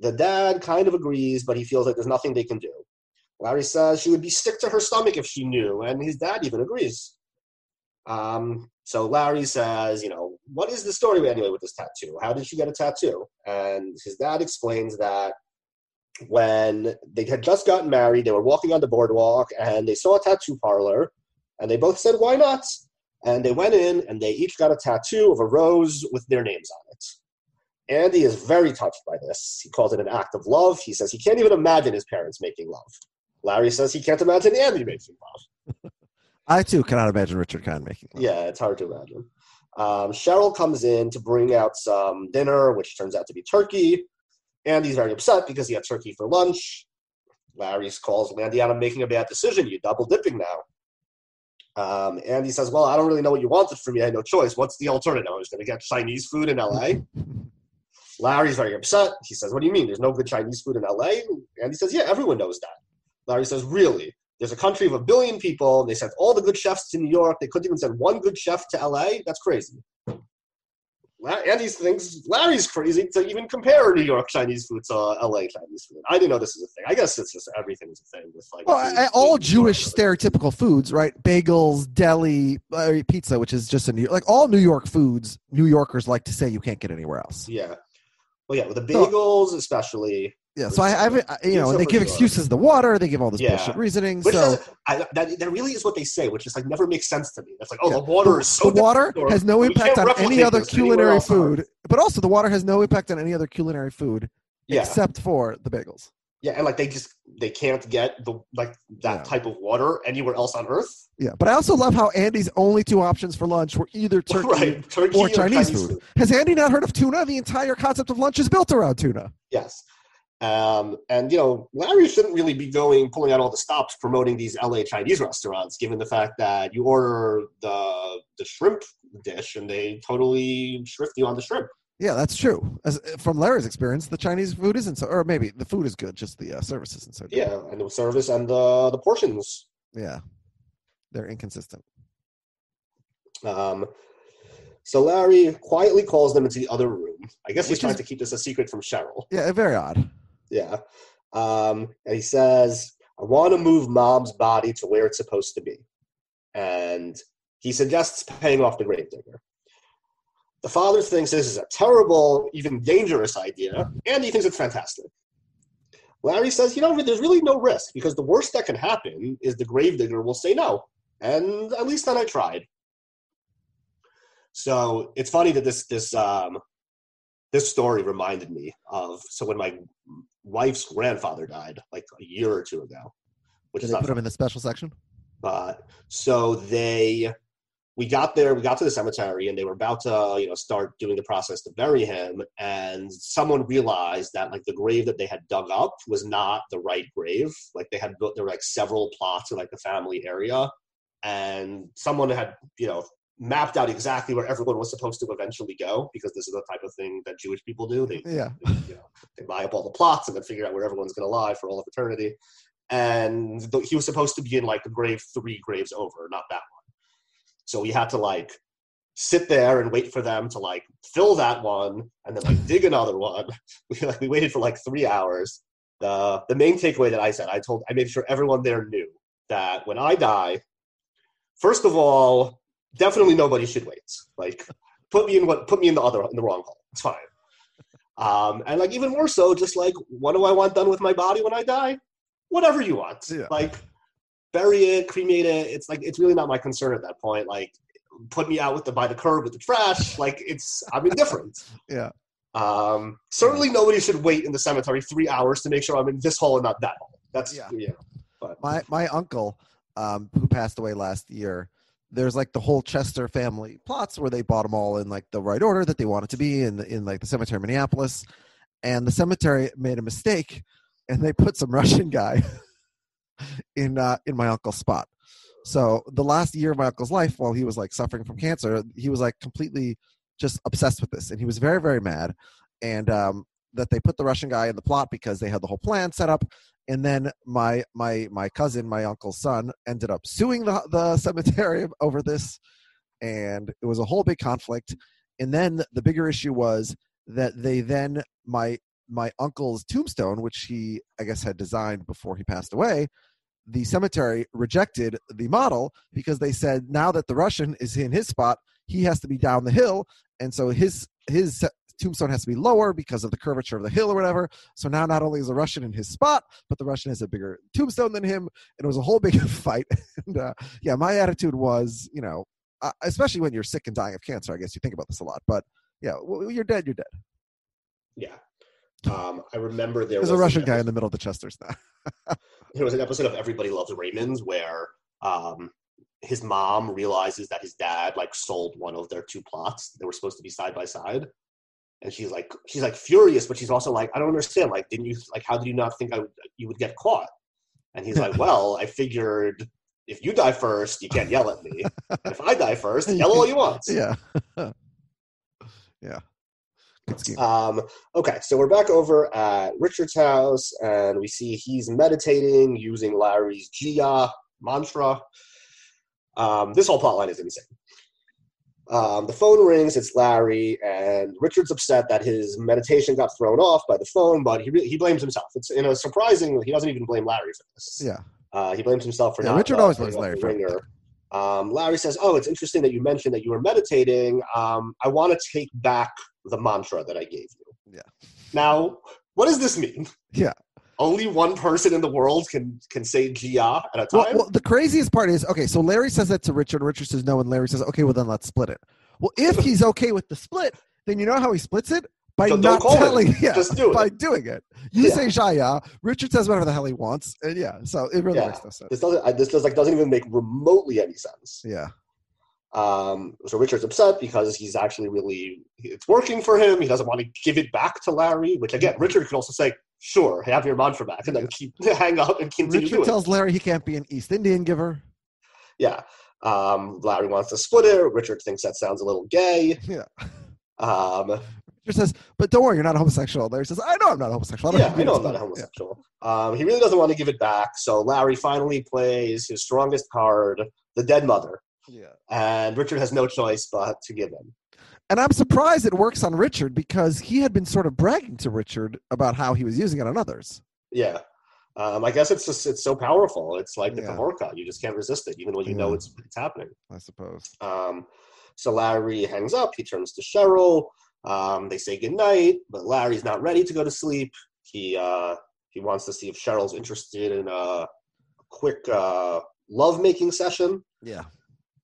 The dad kind of agrees, but he feels like there's nothing they can do. Larry says she would be sick to her stomach if she knew, and his dad even agrees. Um, so Larry says, you know, what is the story anyway with this tattoo? How did she get a tattoo? And his dad explains that when they had just gotten married, they were walking on the boardwalk and they saw a tattoo parlor and they both said, why not? And they went in and they each got a tattoo of a rose with their names on it. Andy is very touched by this. He calls it an act of love. He says he can't even imagine his parents making love. Larry says he can't imagine Andy making love. I too cannot imagine Richard Kind making love. Yeah, it's hard to imagine. Um, Cheryl comes in to bring out some dinner, which turns out to be turkey. Andy's very upset because he had turkey for lunch. Larry calls Landy out on making a bad decision. You're double dipping now. Um, Andy says, well, I don't really know what you wanted from me. I had no choice. What's the alternative? I was going to get Chinese food in L A. Larry's very upset. He says, what do you mean? There's no good Chinese food in L A? Andy says, yeah, everyone knows that. Larry says, really? There's a country of a billion people. And they sent all the good chefs to New York. They couldn't even send one good chef to L A? That's crazy. Andy thinks Larry's crazy to even compare New York Chinese food to L A Chinese food. I didn't know this is a thing. I guess it's just everything is a thing. With like well, food, I, all food, Jewish stereotypical foods, right? Bagels, deli, uh, pizza, which is just a New like all New York foods. New Yorkers like to say you can't get anywhere else. Yeah. Well, yeah, with the bagels so, especially. Yeah. So I have, you know, and they give excuses. The water, they give all this yeah. bullshit reasoning. Which so is, I, that that really is what they say, which is like never makes sense to me. That's like, oh, yeah. the water is so. The water has no impact on any other culinary food, but also the water has no impact on any other culinary food yeah. except for the bagels. Yeah, and like they just they can't get the like that yeah. type of water anywhere else on Earth. Yeah, but I also love how Andy's only two options for lunch were either turkey, right. turkey or, or Chinese, Chinese food. food. Has Andy not heard of tuna? The entire concept of lunch is built around tuna. Yes, um, and you know Larry shouldn't really be going pulling out all the stops promoting these L A Chinese restaurants, given the fact that you order the the shrimp dish and they totally shrift you on the shrimp. Yeah, that's true. As, from Larry's experience, the Chinese food isn't so, or maybe the food is good, just the uh, service isn't so good. Yeah, and the service and the the portions. Yeah, they're inconsistent. Um, so Larry quietly calls them into the other room. I guess Which he's is, trying to keep this a secret from Cheryl. Yeah, very odd. Yeah, Um, and he says, I want to move mom's body to where it's supposed to be. And he suggests paying off the gravedigger. The father thinks this is a terrible, even dangerous idea, and he thinks it's fantastic. Larry says, you know, there's really no risk, because the worst that can happen is the gravedigger will say no, and at least then I tried. So it's funny that this this um, this story reminded me of, so when my wife's grandfather died, like a year or two ago. Which Did is they put him in the special section? But so they... We got there, we got to the cemetery, and they were about to, you know, start doing the process to bury him, and someone realized that, like, the grave that they had dug up was not the right grave. Like, they had built, there were, like, several plots in, like, the family area, and someone had, you know, mapped out exactly where everyone was supposed to eventually go, because this is the type of thing that Jewish people do. They, yeah. you know, they buy up all the plots and then figure out where everyone's going to lie for all of eternity. And th- he was supposed to be in, like, the grave three graves over, not that one. So we had to, like, sit there and wait for them to, like, fill that one and then, like, dig another one. We, like, we waited for, like, three hours. The the main takeaway that I said, I told, I made sure everyone there knew that when I die, first of all, definitely nobody should wait. Like, put me in what put me in the other in the wrong hole. It's fine. Um, and, like, even more so, just like, what do I want done with my body when I die? Whatever you want. Yeah. Like, bury it, cremate it. It's like, it's really not my concern at that point. Like, put me out with the by the curb with the trash. Like, it's, I'm indifferent. yeah. Um, certainly nobody should wait in the cemetery three hours to make sure I'm in this hole and not that hole. That's yeah. yeah but. My my uncle, um, who passed away last year, there's like the whole Chester family plots where they bought them all in like the right order that they wanted to be in in like the cemetery in Minneapolis, and the cemetery made a mistake, and they put some Russian guy. in uh, in my uncle's spot. So the last year of my uncle's life, while he was like suffering from cancer, he was like completely just obsessed with this, and he was very, very mad, and um, that they put the Russian guy in the plot because they had the whole plan set up. And then my my my cousin, my uncle's son, ended up suing the the cemetery over this, and it was a whole big conflict. And then the bigger issue was that they then my my uncle's tombstone, which he, I guess, had designed before he passed away, the cemetery rejected the model because they said, now that the Russian is in his spot, he has to be down the hill. And so his, his tombstone has to be lower because of the curvature of the hill or whatever. So now not only is the Russian in his spot, but the Russian has a bigger tombstone than him. And it was a whole big fight. and uh, yeah, my attitude was, you know, uh, especially when you're sick and dying of cancer, I guess you think about this a lot, but yeah, well, you're dead. You're dead. Yeah. Um, I remember there There's was a Russian guy in the middle of the Chesters. There was an episode of Everybody Loves Raymond where um, his mom realizes that his dad like sold one of their two plots that were supposed to be side by side, and she's like, she's like furious, but she's also like, I don't understand. Like, didn't you like? How did you not think I would, you would get caught? And he's like, well, I figured if you die first, you can't yell at me. If I die first, yell all you want. Yeah, yeah. Um, okay, so we're back over at Richard's house, and we see he's meditating using Larry's Gia mantra. Um, this whole plotline is insane. Um, the phone rings, it's Larry, and Richard's upset that his meditation got thrown off by the phone, but he re- he blames himself. It's in a surprising, he doesn't even blame Larry for this. Yeah, uh, he blames himself for yeah, not. Richard always blames Larry for it. Um, Larry says, oh, it's interesting that you mentioned that you were meditating. Um, I want to take back the mantra that I gave you. Yeah. Now, what does this mean? Yeah. Only one person in the world can, can say Gia at a time? Well, well, the craziest part is, okay, so Larry says that to Richard. Richard says no, and Larry says, okay, well, then let's split it. Well, if he's okay with the split, then you know how he splits it? By so not telling him. Yeah, Just do by it. doing it. You yeah. say Jaya. Richard says whatever the hell he wants. And yeah, so it really yeah. makes no sense. This doesn't I, this does, like, doesn't even make remotely any sense. Yeah. Um, so Richard's upset because he's actually really it's working for him. He doesn't want to give it back to Larry, which again, Richard could also say, sure, have your mantra back, and then keep hang up and continue Richard doing it. Tells Larry he can't be an East Indian giver. Yeah. Um, Larry wants to split it. Richard thinks that sounds a little gay. Yeah. Um says, but don't worry, you're not homosexual. Larry says, I know I'm not homosexual. I yeah, I know I'm not homosexual. Yeah. Um, he really doesn't want to give it back, so Larry finally plays his strongest card, the dead mother. Yeah. And Richard has no choice but to give in. And I'm surprised it works on Richard because he had been sort of bragging to Richard about how he was using it on others. Yeah. Um, I guess it's just, it's so powerful. It's like the yeah. Kavorka. You just can't resist it, even when you yeah. know it's it's happening. I suppose. Um, so Larry hangs up. He turns to Cheryl. Um, they say goodnight, but Larry's not ready to go to sleep. He uh, he wants to see if Cheryl's interested in a quick uh, lovemaking session. Yeah.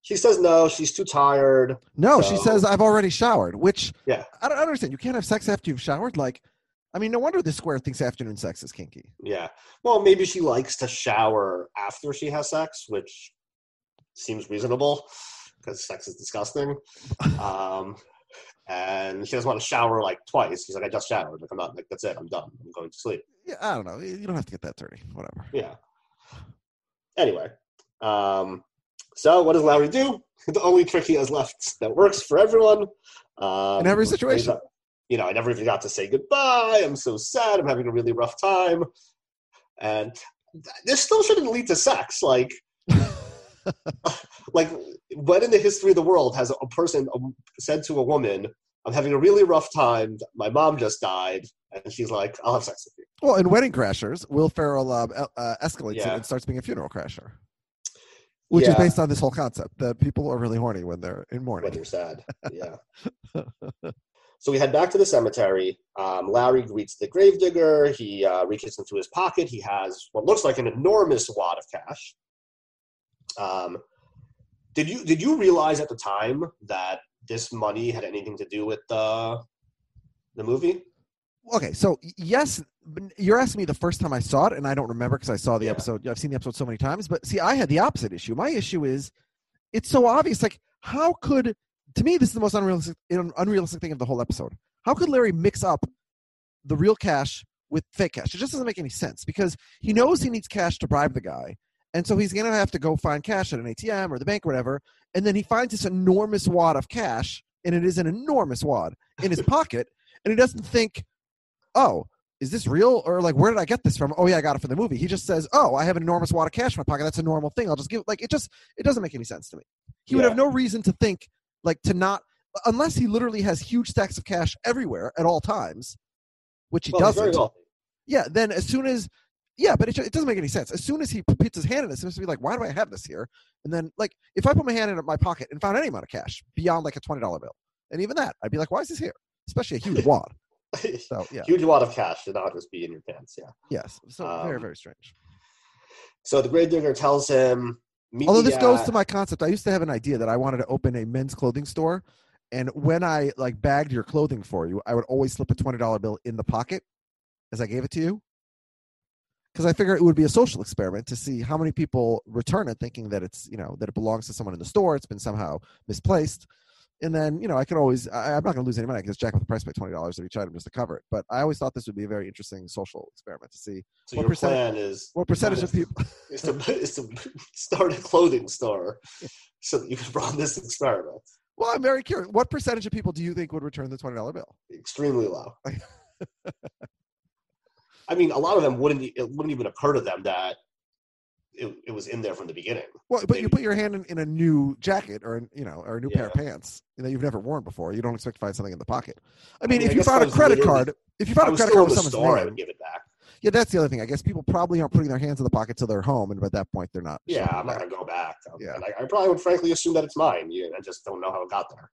She says no. She's too tired. No, so. She says, I've already showered, which yeah. I don't understand. You can't have sex after you've showered? Like, I mean, no wonder this square thinks afternoon sex is kinky. Yeah. Well, maybe she likes to shower after she has sex, which seems reasonable because sex is disgusting. Um, and she doesn't want to shower like twice. She's like, I just showered. Like, I'm not, like, that's it. I'm done. I'm going to sleep. Yeah, I don't know. You don't have to get that dirty. Whatever. Yeah. Anyway. Um, so what does Larry do? The only trick he has left that works for everyone. Um, In every situation. You know, I never even got to say goodbye. I'm so sad. I'm having a really rough time. And this still shouldn't lead to sex. Like, like when in the history of the world has a person said to a woman, I'm having a really rough time. My mom just died. And she's like, I'll have sex with you. Well, in Wedding Crashers, Will Ferrell uh, uh, escalates yeah. it and starts being a funeral crasher. Which yeah. is based on this whole concept that people are really horny when they're in mourning. When they're sad, yeah. So we head back to the cemetery. Um, Larry greets the gravedigger. He uh, reaches into his pocket. He has what looks like an enormous wad of cash. Um, did you did you realize at the time that this money had anything to do with the the movie? Okay, so yes, you're asking me the first time I saw it, and I don't remember because I saw the yeah. episode. I've seen the episode so many times. But see, I had the opposite issue. My issue is it's so obvious. Like, how could... To me, this is the most unrealistic, unrealistic thing of the whole episode. How could Larry mix up the real cash with fake cash? It just doesn't make any sense because he knows he needs cash to bribe the guy. And so he's going to have to go find cash at an A T M or the bank or whatever. And then he finds this enormous wad of cash, and it is an enormous wad, in his pocket. And he doesn't think, oh, is this real? Or like, where did I get this from? Oh, yeah, I got it from the movie. He just says, oh, I have an enormous wad of cash in my pocket. That's a normal thing. I'll just give it. Like, it just it doesn't make any sense to me. He yeah. would have no reason to think, like, to not, unless he literally has huge stacks of cash everywhere at all times, which he well, doesn't. Yeah, then as soon as, yeah, but it, it doesn't make any sense. As soon as he puts his hand in it, it's supposed to be like, why do I have this here? And then, like, if I put my hand in my pocket and found any amount of cash beyond like a twenty dollar bill, and even that, I'd be like, why is this here? Especially a huge wad. So, yeah. Huge wad of cash should not just be in your pants, yeah. Yes, so um, very, very strange. So the gravedigger tells him, Meet Although this at... goes to my concept. I used to have an idea that I wanted to open a men's clothing store. And when I like bagged your clothing for you, I would always slip a twenty dollar bill in the pocket as I gave it to you. Because I figure it would be a social experiment to see how many people return it thinking that it's, you know, that it belongs to someone in the store. It's been somehow misplaced. And then, you know, I could always, I, I'm not going to lose any money. I can just jack up the price by twenty dollars of each item just to cover it. But I always thought this would be a very interesting social experiment to see so what, percent- is, what percentage of people. is, to, is to start a clothing store so that you can run this experiment. Well, I'm very curious. What percentage of people do you think would return the twenty dollar bill? Extremely low. I mean, a lot of them wouldn't, it wouldn't even occur to them that It, it was in there from the beginning. Well, but maybe. You put your hand in, in a new jacket or, you know, or a new yeah. pair of pants that you've never worn before. You don't expect to find something in the pocket. I mean, I mean if, I you found a credit card, if you found a credit card with someone's store, name, I would give it back. Yeah, that's the other thing. I guess people probably aren't putting their hands in the pocket till they're home, and by that point, they're not. Yeah, I'm not going to go back. Yeah. And I, I probably would frankly assume that it's mine. You, I just don't know how it got there.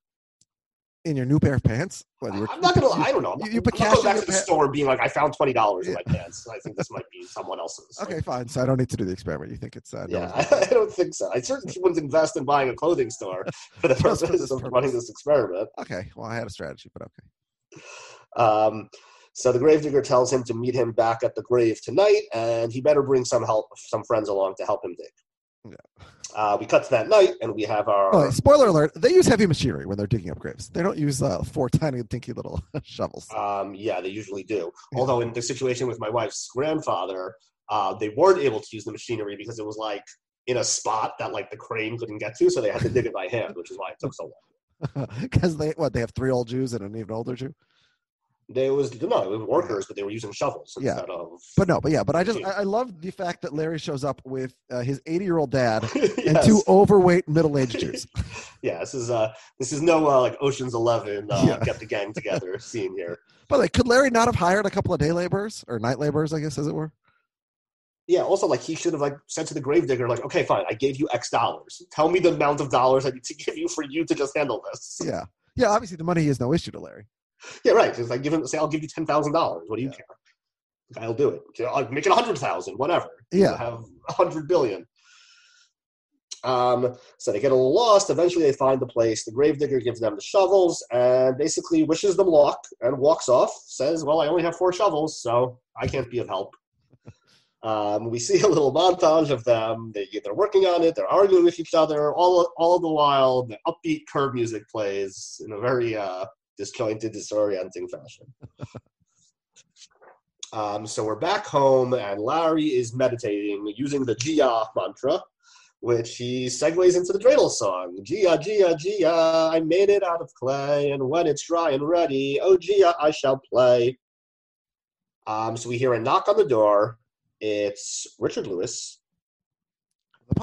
In your new pair of pants? Well, I'm not going to lie. I don't know. I'm you, you put I'm cash going back in to the pa- store being like, I found twenty dollars in yeah. my pants. So I think this might be someone else's. Okay, like, fine. So I don't need to do the experiment. You think it's... Uh, yeah, I, I don't think so. I certainly wouldn't invest in buying a clothing store for the purpose of purpose. running this experiment. Okay. Well, I had a strategy, but okay. Um, so the gravedigger tells him to meet him back at the grave tonight, and he better bring some help, some friends along to help him dig. Yeah. Uh, we cut to that night, and we have our... Oh, spoiler alert, they use heavy machinery when they're digging up graves. They don't use uh, four tiny, dinky little shovels. Um, yeah, they usually do. Yeah. Although in the situation with my wife's grandfather, uh, they weren't able to use the machinery because it was, like, in a spot that, like, the crane couldn't get to, so they had to dig it by hand, which is why it took so long. Because, they what, they have three old Jews and an even older Jew? They was no, it was workers, but they were using shovels instead yeah. of. But no, but yeah, but I just I, I love the fact that Larry shows up with uh, his eighty-year-old dad yes. and two overweight middle-aged Jews. yeah, this is uh, this is no uh, like Ocean's Eleven uh, yeah. kept the gang together scene here. But like, could Larry not have hired a couple of day laborers or night laborers, I guess, as it were? Yeah, also, like, he should have, like, said to the gravedigger, like, okay, fine, I gave you X dollars. Tell me the amount of dollars I need to give you for you to just handle this. Yeah. Yeah, obviously the money is no issue to Larry. Yeah, right. Just, like, give him, say, I'll give you ten thousand dollars. What do you yeah. care? Like, I'll do it. I'll make it one hundred thousand dollars, whatever. Yeah. You'll have one hundred billion dollars. Um, so they get a little lost. Eventually they find the place. The gravedigger gives them the shovels and basically wishes them luck and walks off, says, well, I only have four shovels, so I can't be of help. Um, we see a little montage of them. They, they're working on it. They're arguing with each other. All, all the while, the upbeat Curb music plays in a very uh, disjointed, disorienting fashion. um, so we're back home, and Larry is meditating using the Gia mantra, which he segues into the dreidel song. Gia, Gia, Gia, I made it out of clay, and when it's dry and ready, oh, Gia, I shall play. Um, so we hear a knock on the door. It's Richard Lewis.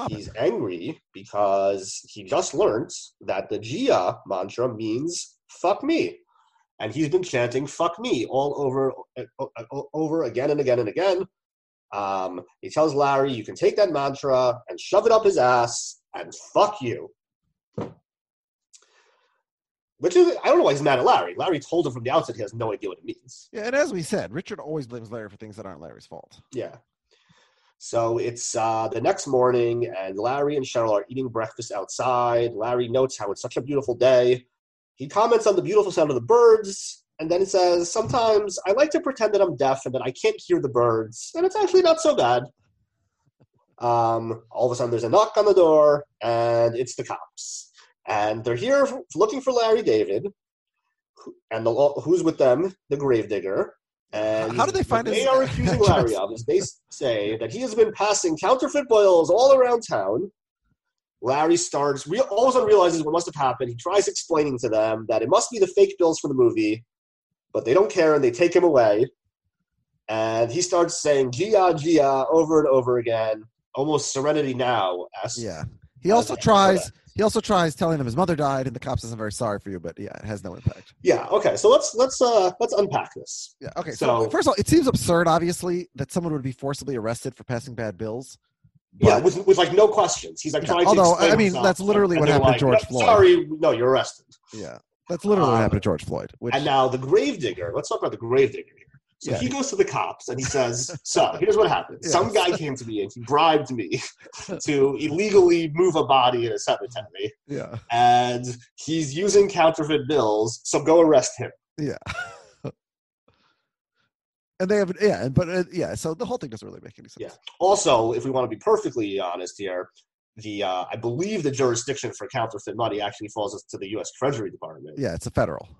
He's angry because he just learned that the Gia mantra means fuck me. And he's been chanting fuck me all over over again and again and again. Um, he tells Larry, you can take that mantra and shove it up his ass and fuck you. Which is, I don't know why he's mad at Larry. Larry told him from the outset he has no idea what it means. Yeah, and as we said, Richard always blames Larry for things that aren't Larry's fault. Yeah. So it's uh, the next morning, and Larry and Cheryl are eating breakfast outside. Larry notes how it's such a beautiful day. He comments on the beautiful sound of the birds, and then he says, sometimes I like to pretend that I'm deaf and that I can't hear the birds, and it's actually not so bad. Um, all of a sudden, there's a knock on the door, and it's the cops. And they're here looking for Larry David, and the, who's with them? The gravedigger. And how do they find his? They are accusing Larry of this. They say that he has been passing counterfeit bills all around town. Larry starts, real, all of a sudden realizes what must have happened. He tries explaining to them that it must be the fake bills for the movie, but they don't care and they take him away. And he starts saying Gia, Gia over and over again, almost Serenity Now. As, yeah. He also tries. He also tries telling him his mother died, and the cop says, "I'm very sorry for you," but yeah, it has no impact. Yeah. Okay. So let's let's uh, let's unpack this. Yeah. Okay. So, so first of all, it seems absurd, obviously, that someone would be forcibly arrested for passing bad bills. Yeah, with with like no questions. He's like yeah, trying although, to explain. I mean, himself, that's literally what happened like, to George Floyd. Sorry, no, you're arrested. Yeah, that's literally um, what happened to George Floyd. Which... And now the gravedigger. Let's talk about the gravedigger here. So yeah. he goes to the cops and he says, so here's what happened. Yes. Some guy came to me and he bribed me to illegally move a body in a cemetery. Yeah. And he's using counterfeit bills, so go arrest him. Yeah. and they have, yeah, but uh, yeah, so the whole thing doesn't really make any sense. Yeah. Also, if we want to be perfectly honest here, the uh, I believe the jurisdiction for counterfeit money actually falls to the U S Treasury Department. Yeah, it's a federal.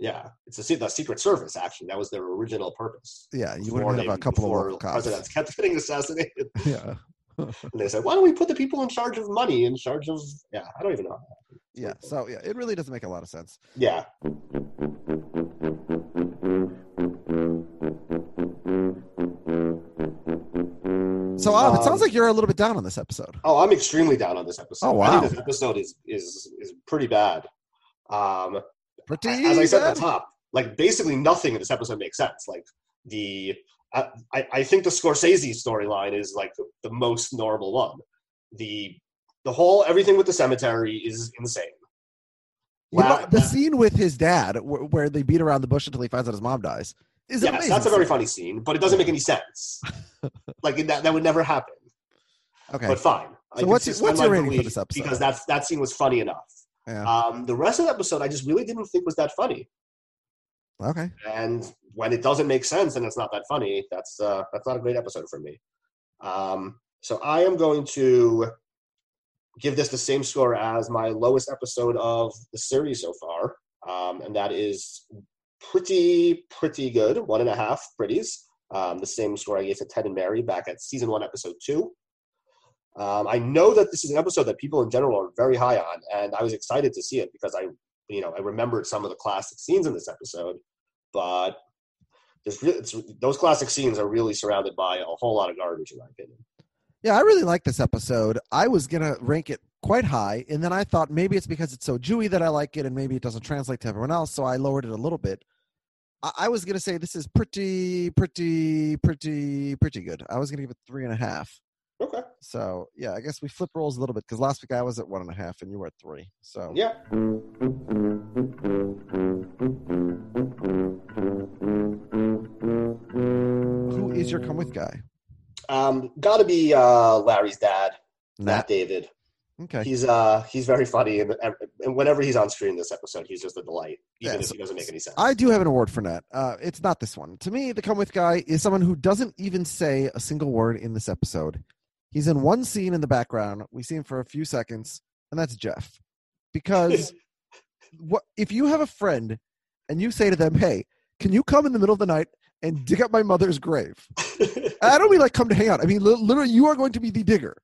Yeah, it's a, the Secret Service, actually. That was their original purpose. Yeah, you wouldn't have a couple of the presidents kept getting assassinated. Yeah. and they said, why don't we put the people in charge of money, in charge of... Yeah, I don't even know. Yeah, so yeah, it really doesn't make a lot of sense. Yeah. So, um, um, it sounds like you're a little bit down on this episode. Oh, I'm extremely down on this episode. Oh, wow. I think this episode is, is, is pretty bad. Um... Pretty As I said bad. At the top, like basically nothing in this episode makes sense. Like the, I, I think the Scorsese storyline is like the, the most normal one. The, the whole everything with the cemetery is insane. Wow. You know, the scene with his dad, where, where they beat around the bush until he finds out his mom dies, is yes, amazing. That's a very funny scene, but it doesn't make any sense. like that, that would never happen. Okay, but fine. So I what's your, what's your rating for this episode? Because that that scene was funny enough. Yeah. Um, the rest of the episode, I just really didn't think was that funny. Okay. And when it doesn't make sense and it's not that funny, that's uh, that's not a great episode for me. Um, so I am going to give this the same score as my lowest episode of the series so far, um, and that is pretty, pretty good. One and a half pretties. Um, the same score I gave to Ted and Mary back at season one, episode two. Um, I know that this is an episode that people in general are very high on, and I was excited to see it because I, you know, I remembered some of the classic scenes in this episode, but there's really, it's, those classic scenes are really surrounded by a whole lot of garbage in my opinion. Yeah, I really like this episode. I was going to rank it quite high, and then I thought maybe it's because it's so Jewy that I like it, and maybe it doesn't translate to everyone else, so I lowered it a little bit. I, I was going to say this is pretty, pretty, pretty, pretty good. I was going to give it three and a half. Okay. So, yeah, I guess we flip roles a little bit because last week I was at one and a half and you were at three. So, yeah. Who is your come with guy? Um, gotta be uh, Larry's dad, Nat, Nat David. Okay. He's uh he's very funny, and, and whenever he's on screen this episode, he's just a delight, even yeah, if so, he doesn't make any sense. I do have an award for Nat. Uh, it's not this one. To me, the come with guy is someone who doesn't even say a single word in this episode. He's in one scene in the background. We see him for a few seconds, and that's Jeff. Because what if you have a friend and you say to them, "Hey, can you come in the middle of the night and dig up my mother's grave?" I don't mean like come to hang out. I mean literally, you are going to be the digger.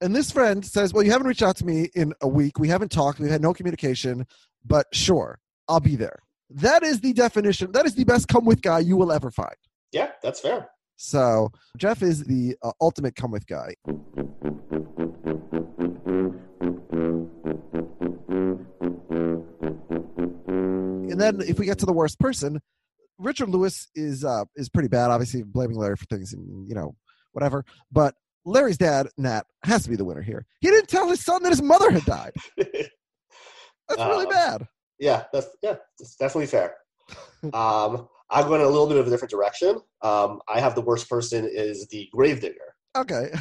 And this friend says, "Well, you haven't reached out to me in a week. We haven't talked. We've had no communication. But sure, I'll be there." That is the definition. That is the best come with guy you will ever find. Yeah, that's fair. So Jeff is the uh, ultimate come with guy. And then if we get to the worst person, Richard Lewis is uh, is pretty bad. Obviously, blaming Larry for things and you know whatever, but. Larry's dad, Nat, has to be the winner here. He didn't tell his son that his mother had died. That's really um, bad. Yeah, that's yeah, that's definitely fair. um, I'm going in a little bit of a different direction. Um, I have the worst person is the gravedigger. Okay.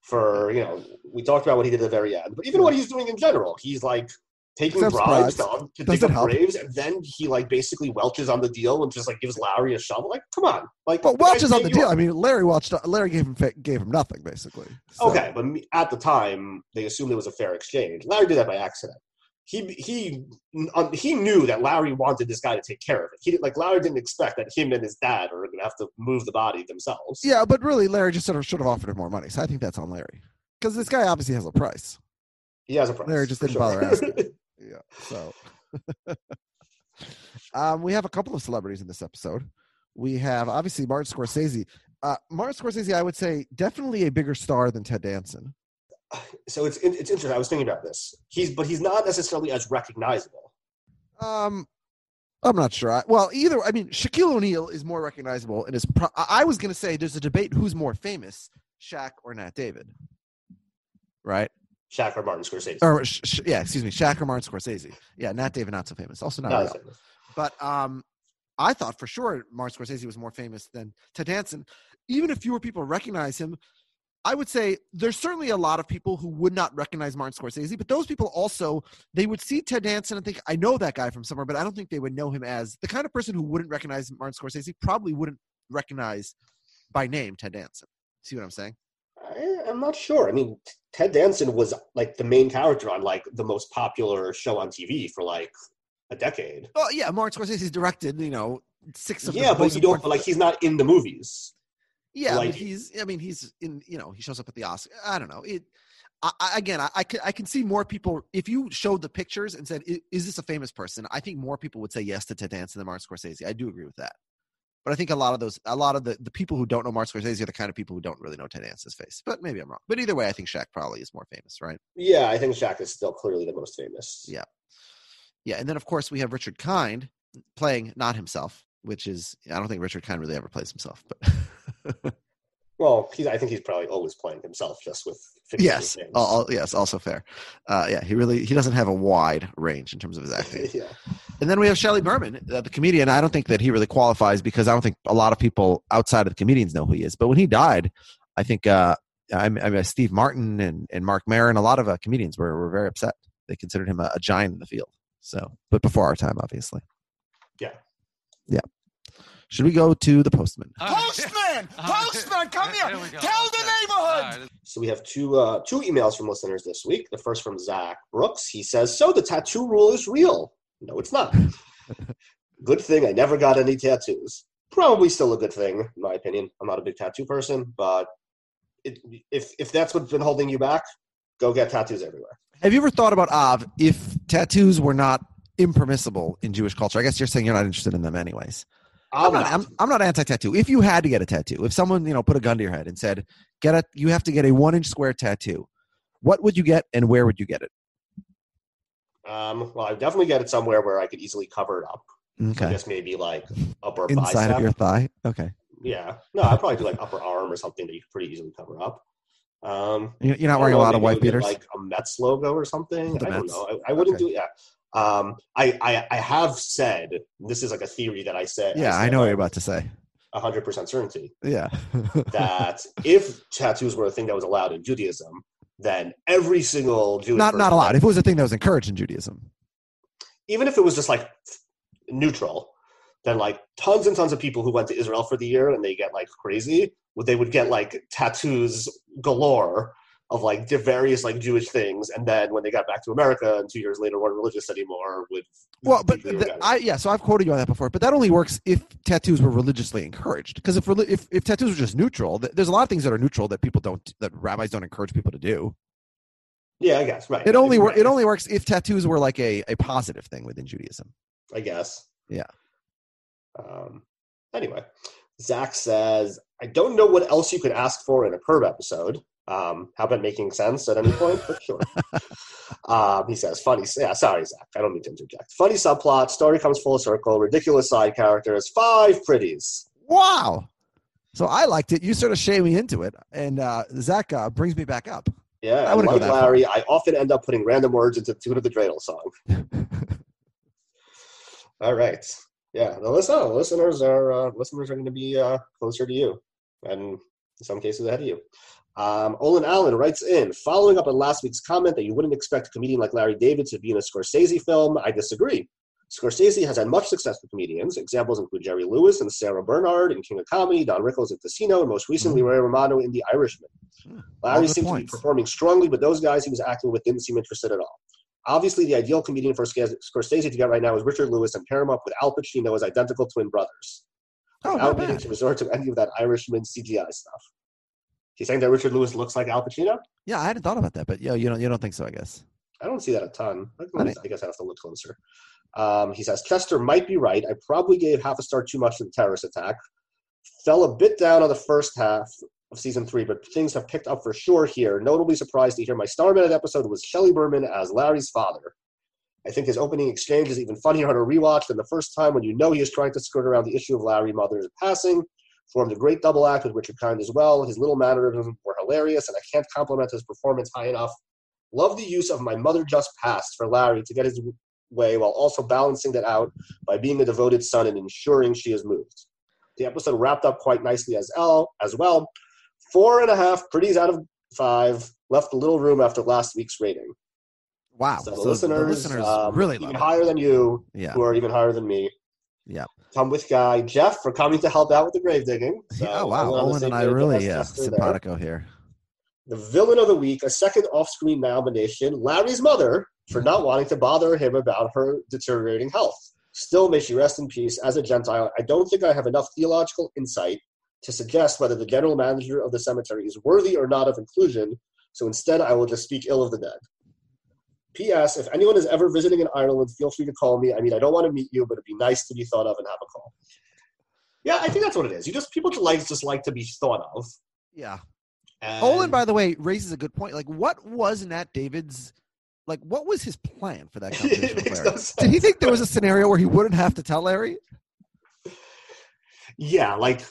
For, you know, we talked about what he did at the very end, but even yeah. what he's doing in general, he's like taking Except bribes to, to dig up help? graves, and then he like basically welches on the deal and just like gives Larry a shovel. Like, come on! Like, well, welches on the deal. I mean, Larry welched. Larry gave him gave him nothing basically. So. Okay, but at the time they assumed it was a fair exchange. Larry did that by accident. He he um, he knew that Larry wanted this guy to take care of it. He like Larry didn't expect that him and his dad are going to have to move the body themselves. Yeah, but really, Larry just sort of should have offered him more money. So I think that's on Larry because this guy obviously has a price. He has a price. Larry just didn't sure. bother asking. Yeah, so um, we have a couple of celebrities in this episode. We have obviously Martin Scorsese. Uh, Martin Scorsese, I would say, definitely a bigger star than Ted Danson. So it's it's interesting. I was thinking about this. He's but he's not necessarily as recognizable. Um, I'm not sure. I, well, either I mean, Shaquille O'Neal is more recognizable, and is pro- I was going to say there's a debate who's more famous, Shaq or Nat David, right? Shaq or Martin Scorsese. Or, sh- yeah, excuse me, Shaq or Martin Scorsese. Yeah, Nat David, not so famous. Also not, not real. Famous. But um, I thought for sure Martin Scorsese was more famous than Ted Danson. Even if fewer people recognize him, I would say there's certainly a lot of people who would not recognize Martin Scorsese, but those people also, they would see Ted Danson and think, I know that guy from somewhere, but I don't think they would know him as the kind of person who wouldn't recognize Martin Scorsese probably wouldn't recognize by name Ted Danson. See what I'm saying? I, I'm not sure. I mean, Ted Danson was like the main character on like the most popular show on T V for like a decade. Oh yeah, Martin Scorsese's directed, you know, six of yeah, the but you don't. But like, he's not in the movies. Yeah, like, but he's. I mean, he's in. You know, he shows up at the Oscars. I don't know. It I, I, again, I, I can I can see more people. If you showed the pictures and said, "Is this a famous person?" I think more people would say yes to Ted Danson than Martin Scorsese. I do agree with that. But I think a lot of those, a lot of the, the people who don't know Martin Scorsese are the kind of people who don't really know Ted Danson's face. But maybe I'm wrong. But either way, I think Shaq probably is more famous, right? Yeah, I think Shaq is still clearly the most famous. Yeah. Yeah, and then, of course, we have Richard Kind playing not himself, which is, I don't think Richard Kind really ever plays himself. But well, he's, I think he's probably always playing himself just with yes, things. All, yes, also fair. Uh, yeah, he really, he doesn't have a wide range in terms of his acting. Yeah. And then we have Shelley Berman, uh, the comedian. I don't think that he really qualifies because I don't think a lot of people outside of the comedians know who he is. But when he died, I think uh, I, I, Steve Martin and, and Mark Maron, a lot of uh, comedians were, were very upset. They considered him a, a giant in the field. So, but before our time, obviously. Yeah. Yeah. Should we go to the postman? Uh, postman! Postman, come here! Tell the neighborhood! So we have two uh, two emails from listeners this week. The first from Zach Brooks. He says, "So the tattoo rule is real." No, it's not. Good thing I never got any tattoos. Probably still a good thing, in my opinion. I'm not a big tattoo person, but it, if if that's what's been holding you back, go get tattoos everywhere. Have you ever thought about, Av, if tattoos were not impermissible in Jewish culture? I guess you're saying you're not interested in them anyways. I'm, I'm not, not. I'm, I'm not anti-tattoo. If you had to get a tattoo, if someone you know put a gun to your head and said, "Get a, you have to get a one-inch square tattoo," what would you get and where would you get it? Um, well, I'd definitely get it somewhere where I could easily cover it up. Okay. I guess maybe like upper Inside bicep. Inside of your thigh? Okay. Yeah. No, I'd probably do like upper arm or something that you could pretty easily cover up. Um, You're not wearing know, a lot of white beaters? Like a Mets logo or something? The I Mets. don't know. I, I wouldn't okay. do it. Yeah. Um, I, I, I have said, this is like a theory that I said. Yeah, I, said, I know what you're about to say. one hundred percent certainty. Yeah. That if tattoos were a thing that was allowed in Judaism, then every single Jewish Not person, Not allowed. If it was a thing that was encouraged in Judaism. Even if it was just like neutral, then like tons and tons of people who went to Israel for the year and they get like crazy, they would get like tattoos galore of like various like Jewish things, and then when they got back to America and two years later weren't religious anymore would well but the, I yeah so I've quoted you on that before, but that only works if tattoos were religiously encouraged, because if, if if tattoos were just neutral, there's a lot of things that are neutral that people don't that rabbis don't encourage people to do. Yeah, I guess right. It only right. it only works if tattoos were like a, a positive thing within Judaism, I guess. Yeah. Um, anyway, Zach says, I don't know what else you could ask for in a Curb episode. Um, how about making sense at any point? But sure. um, he says, funny. Yeah, sorry, Zach. I don't mean to interject. Funny subplot. Story comes full circle. Ridiculous side characters. Five pretties. Wow. So I liked it. You sort of shamed me into it. And uh, Zach uh, brings me back up. Yeah. I, I love Larry. Far. I often end up putting random words into the tune of the dreidel song. All right. Yeah, the listeners are uh, listeners are going to be uh, closer to you, and in some cases ahead of you. Um, Olin Allen writes in, following up on last week's comment that you wouldn't expect a comedian like Larry David to be in a Scorsese film, I disagree. Scorsese has had much success with comedians. Examples include Jerry Lewis and Sarah Bernard in King of Comedy, Don Rickles in Casino, and most recently mm. Ray Romano in The Irishman. Mm. Larry seems points. to be performing strongly, but those guys he was acting with didn't seem interested at all. Obviously, the ideal comedian for Scorsese to get right now is Richard Lewis, and pair him up with Al Pacino as identical twin brothers. Oh, not bad. To resort to any of that Irishman C G I stuff. He's saying that Richard Lewis looks like Al Pacino? Yeah, I hadn't thought about that, but yeah, you don't, you don't think so, I guess. I don't see that a ton. I, right. I guess I have to look closer. Um, he says, Chester might be right. I probably gave half a star too much to the terrorist attack. Fell a bit down on the first half of season three, but things have picked up for sure here. Notably surprised to hear my star-rated episode was Shelley Berman as Larry's father. I think his opening exchange is even funnier on a rewatch than the first time, when you know he is trying to skirt around the issue of Larry's mother's passing. Formed a great double act with Richard Kind as well. His little mannerisms were hilarious, and I can't compliment his performance high enough. Love the use of my mother just passed for Larry to get his way, while also balancing that out by being a devoted son and ensuring she is moved. The episode wrapped up quite nicely as L as well. Four and a half pretties out of five, left a little room after last week's rating. Wow. So the so listeners, the listeners um, really even higher it. than you, yeah. who are even higher than me. Yeah. Come with Guy Jeff for coming to help out with the grave digging. So oh, wow. Olin and I really uh, simpatico here. The villain of the week, a second off-screen nomination, Larry's mother, for not wanting to bother him about her deteriorating health. Still, may she rest in peace. As a Gentile, I don't think I have enough theological insight to suggest whether the general manager of the cemetery is worthy or not of inclusion, so instead I will just speak ill of the dead. P S. If anyone is ever visiting in Ireland, feel free to call me. I mean, I don't want to meet you, but it'd be nice to be thought of and have a call. Yeah, I think that's what it is. You just people just like, just like to be thought of. Yeah. And Olin, by the way, raises a good point. Like, what was Nat David's, like, what was his plan for that conversation with Larry? No sense. Did he think there was a scenario where he wouldn't have to tell Larry? Yeah, like,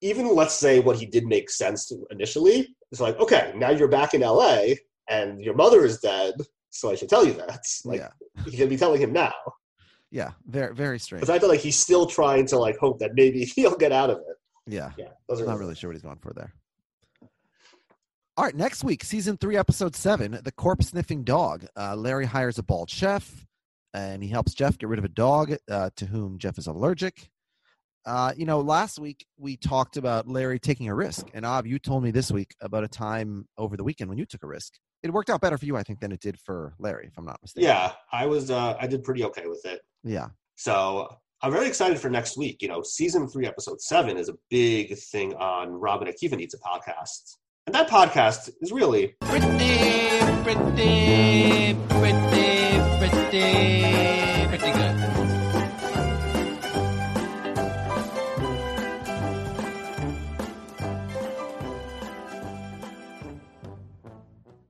even let's say what he did make sense to initially. It's like, okay, now you're back in L A and your mother is dead, so I should tell you that. Like, yeah. He can be telling him now. Yeah, very, very strange. Because I feel like he's still trying to like hope that maybe he'll get out of it. Yeah, yeah. Those I'm are not really sure what he's going for there. All right, next week, season three, episode seven, The Corpse Sniffing Dog. Uh, Larry hires a bald chef, and he helps Jeff get rid of a dog uh, to whom Jeff is allergic. Uh, you know, last week we talked about Larry taking a risk, and Av, you told me this week about a time over the weekend when you took a risk. It worked out better for you, I think, than it did for Larry, if I'm not mistaken. Yeah, I was. Uh, I did pretty okay with it. Yeah. So I'm very excited for next week. You know, season three, episode seven is a big thing on Robin Akiva Needs a Podcast, and that podcast is really pretty, pretty, pretty, pretty.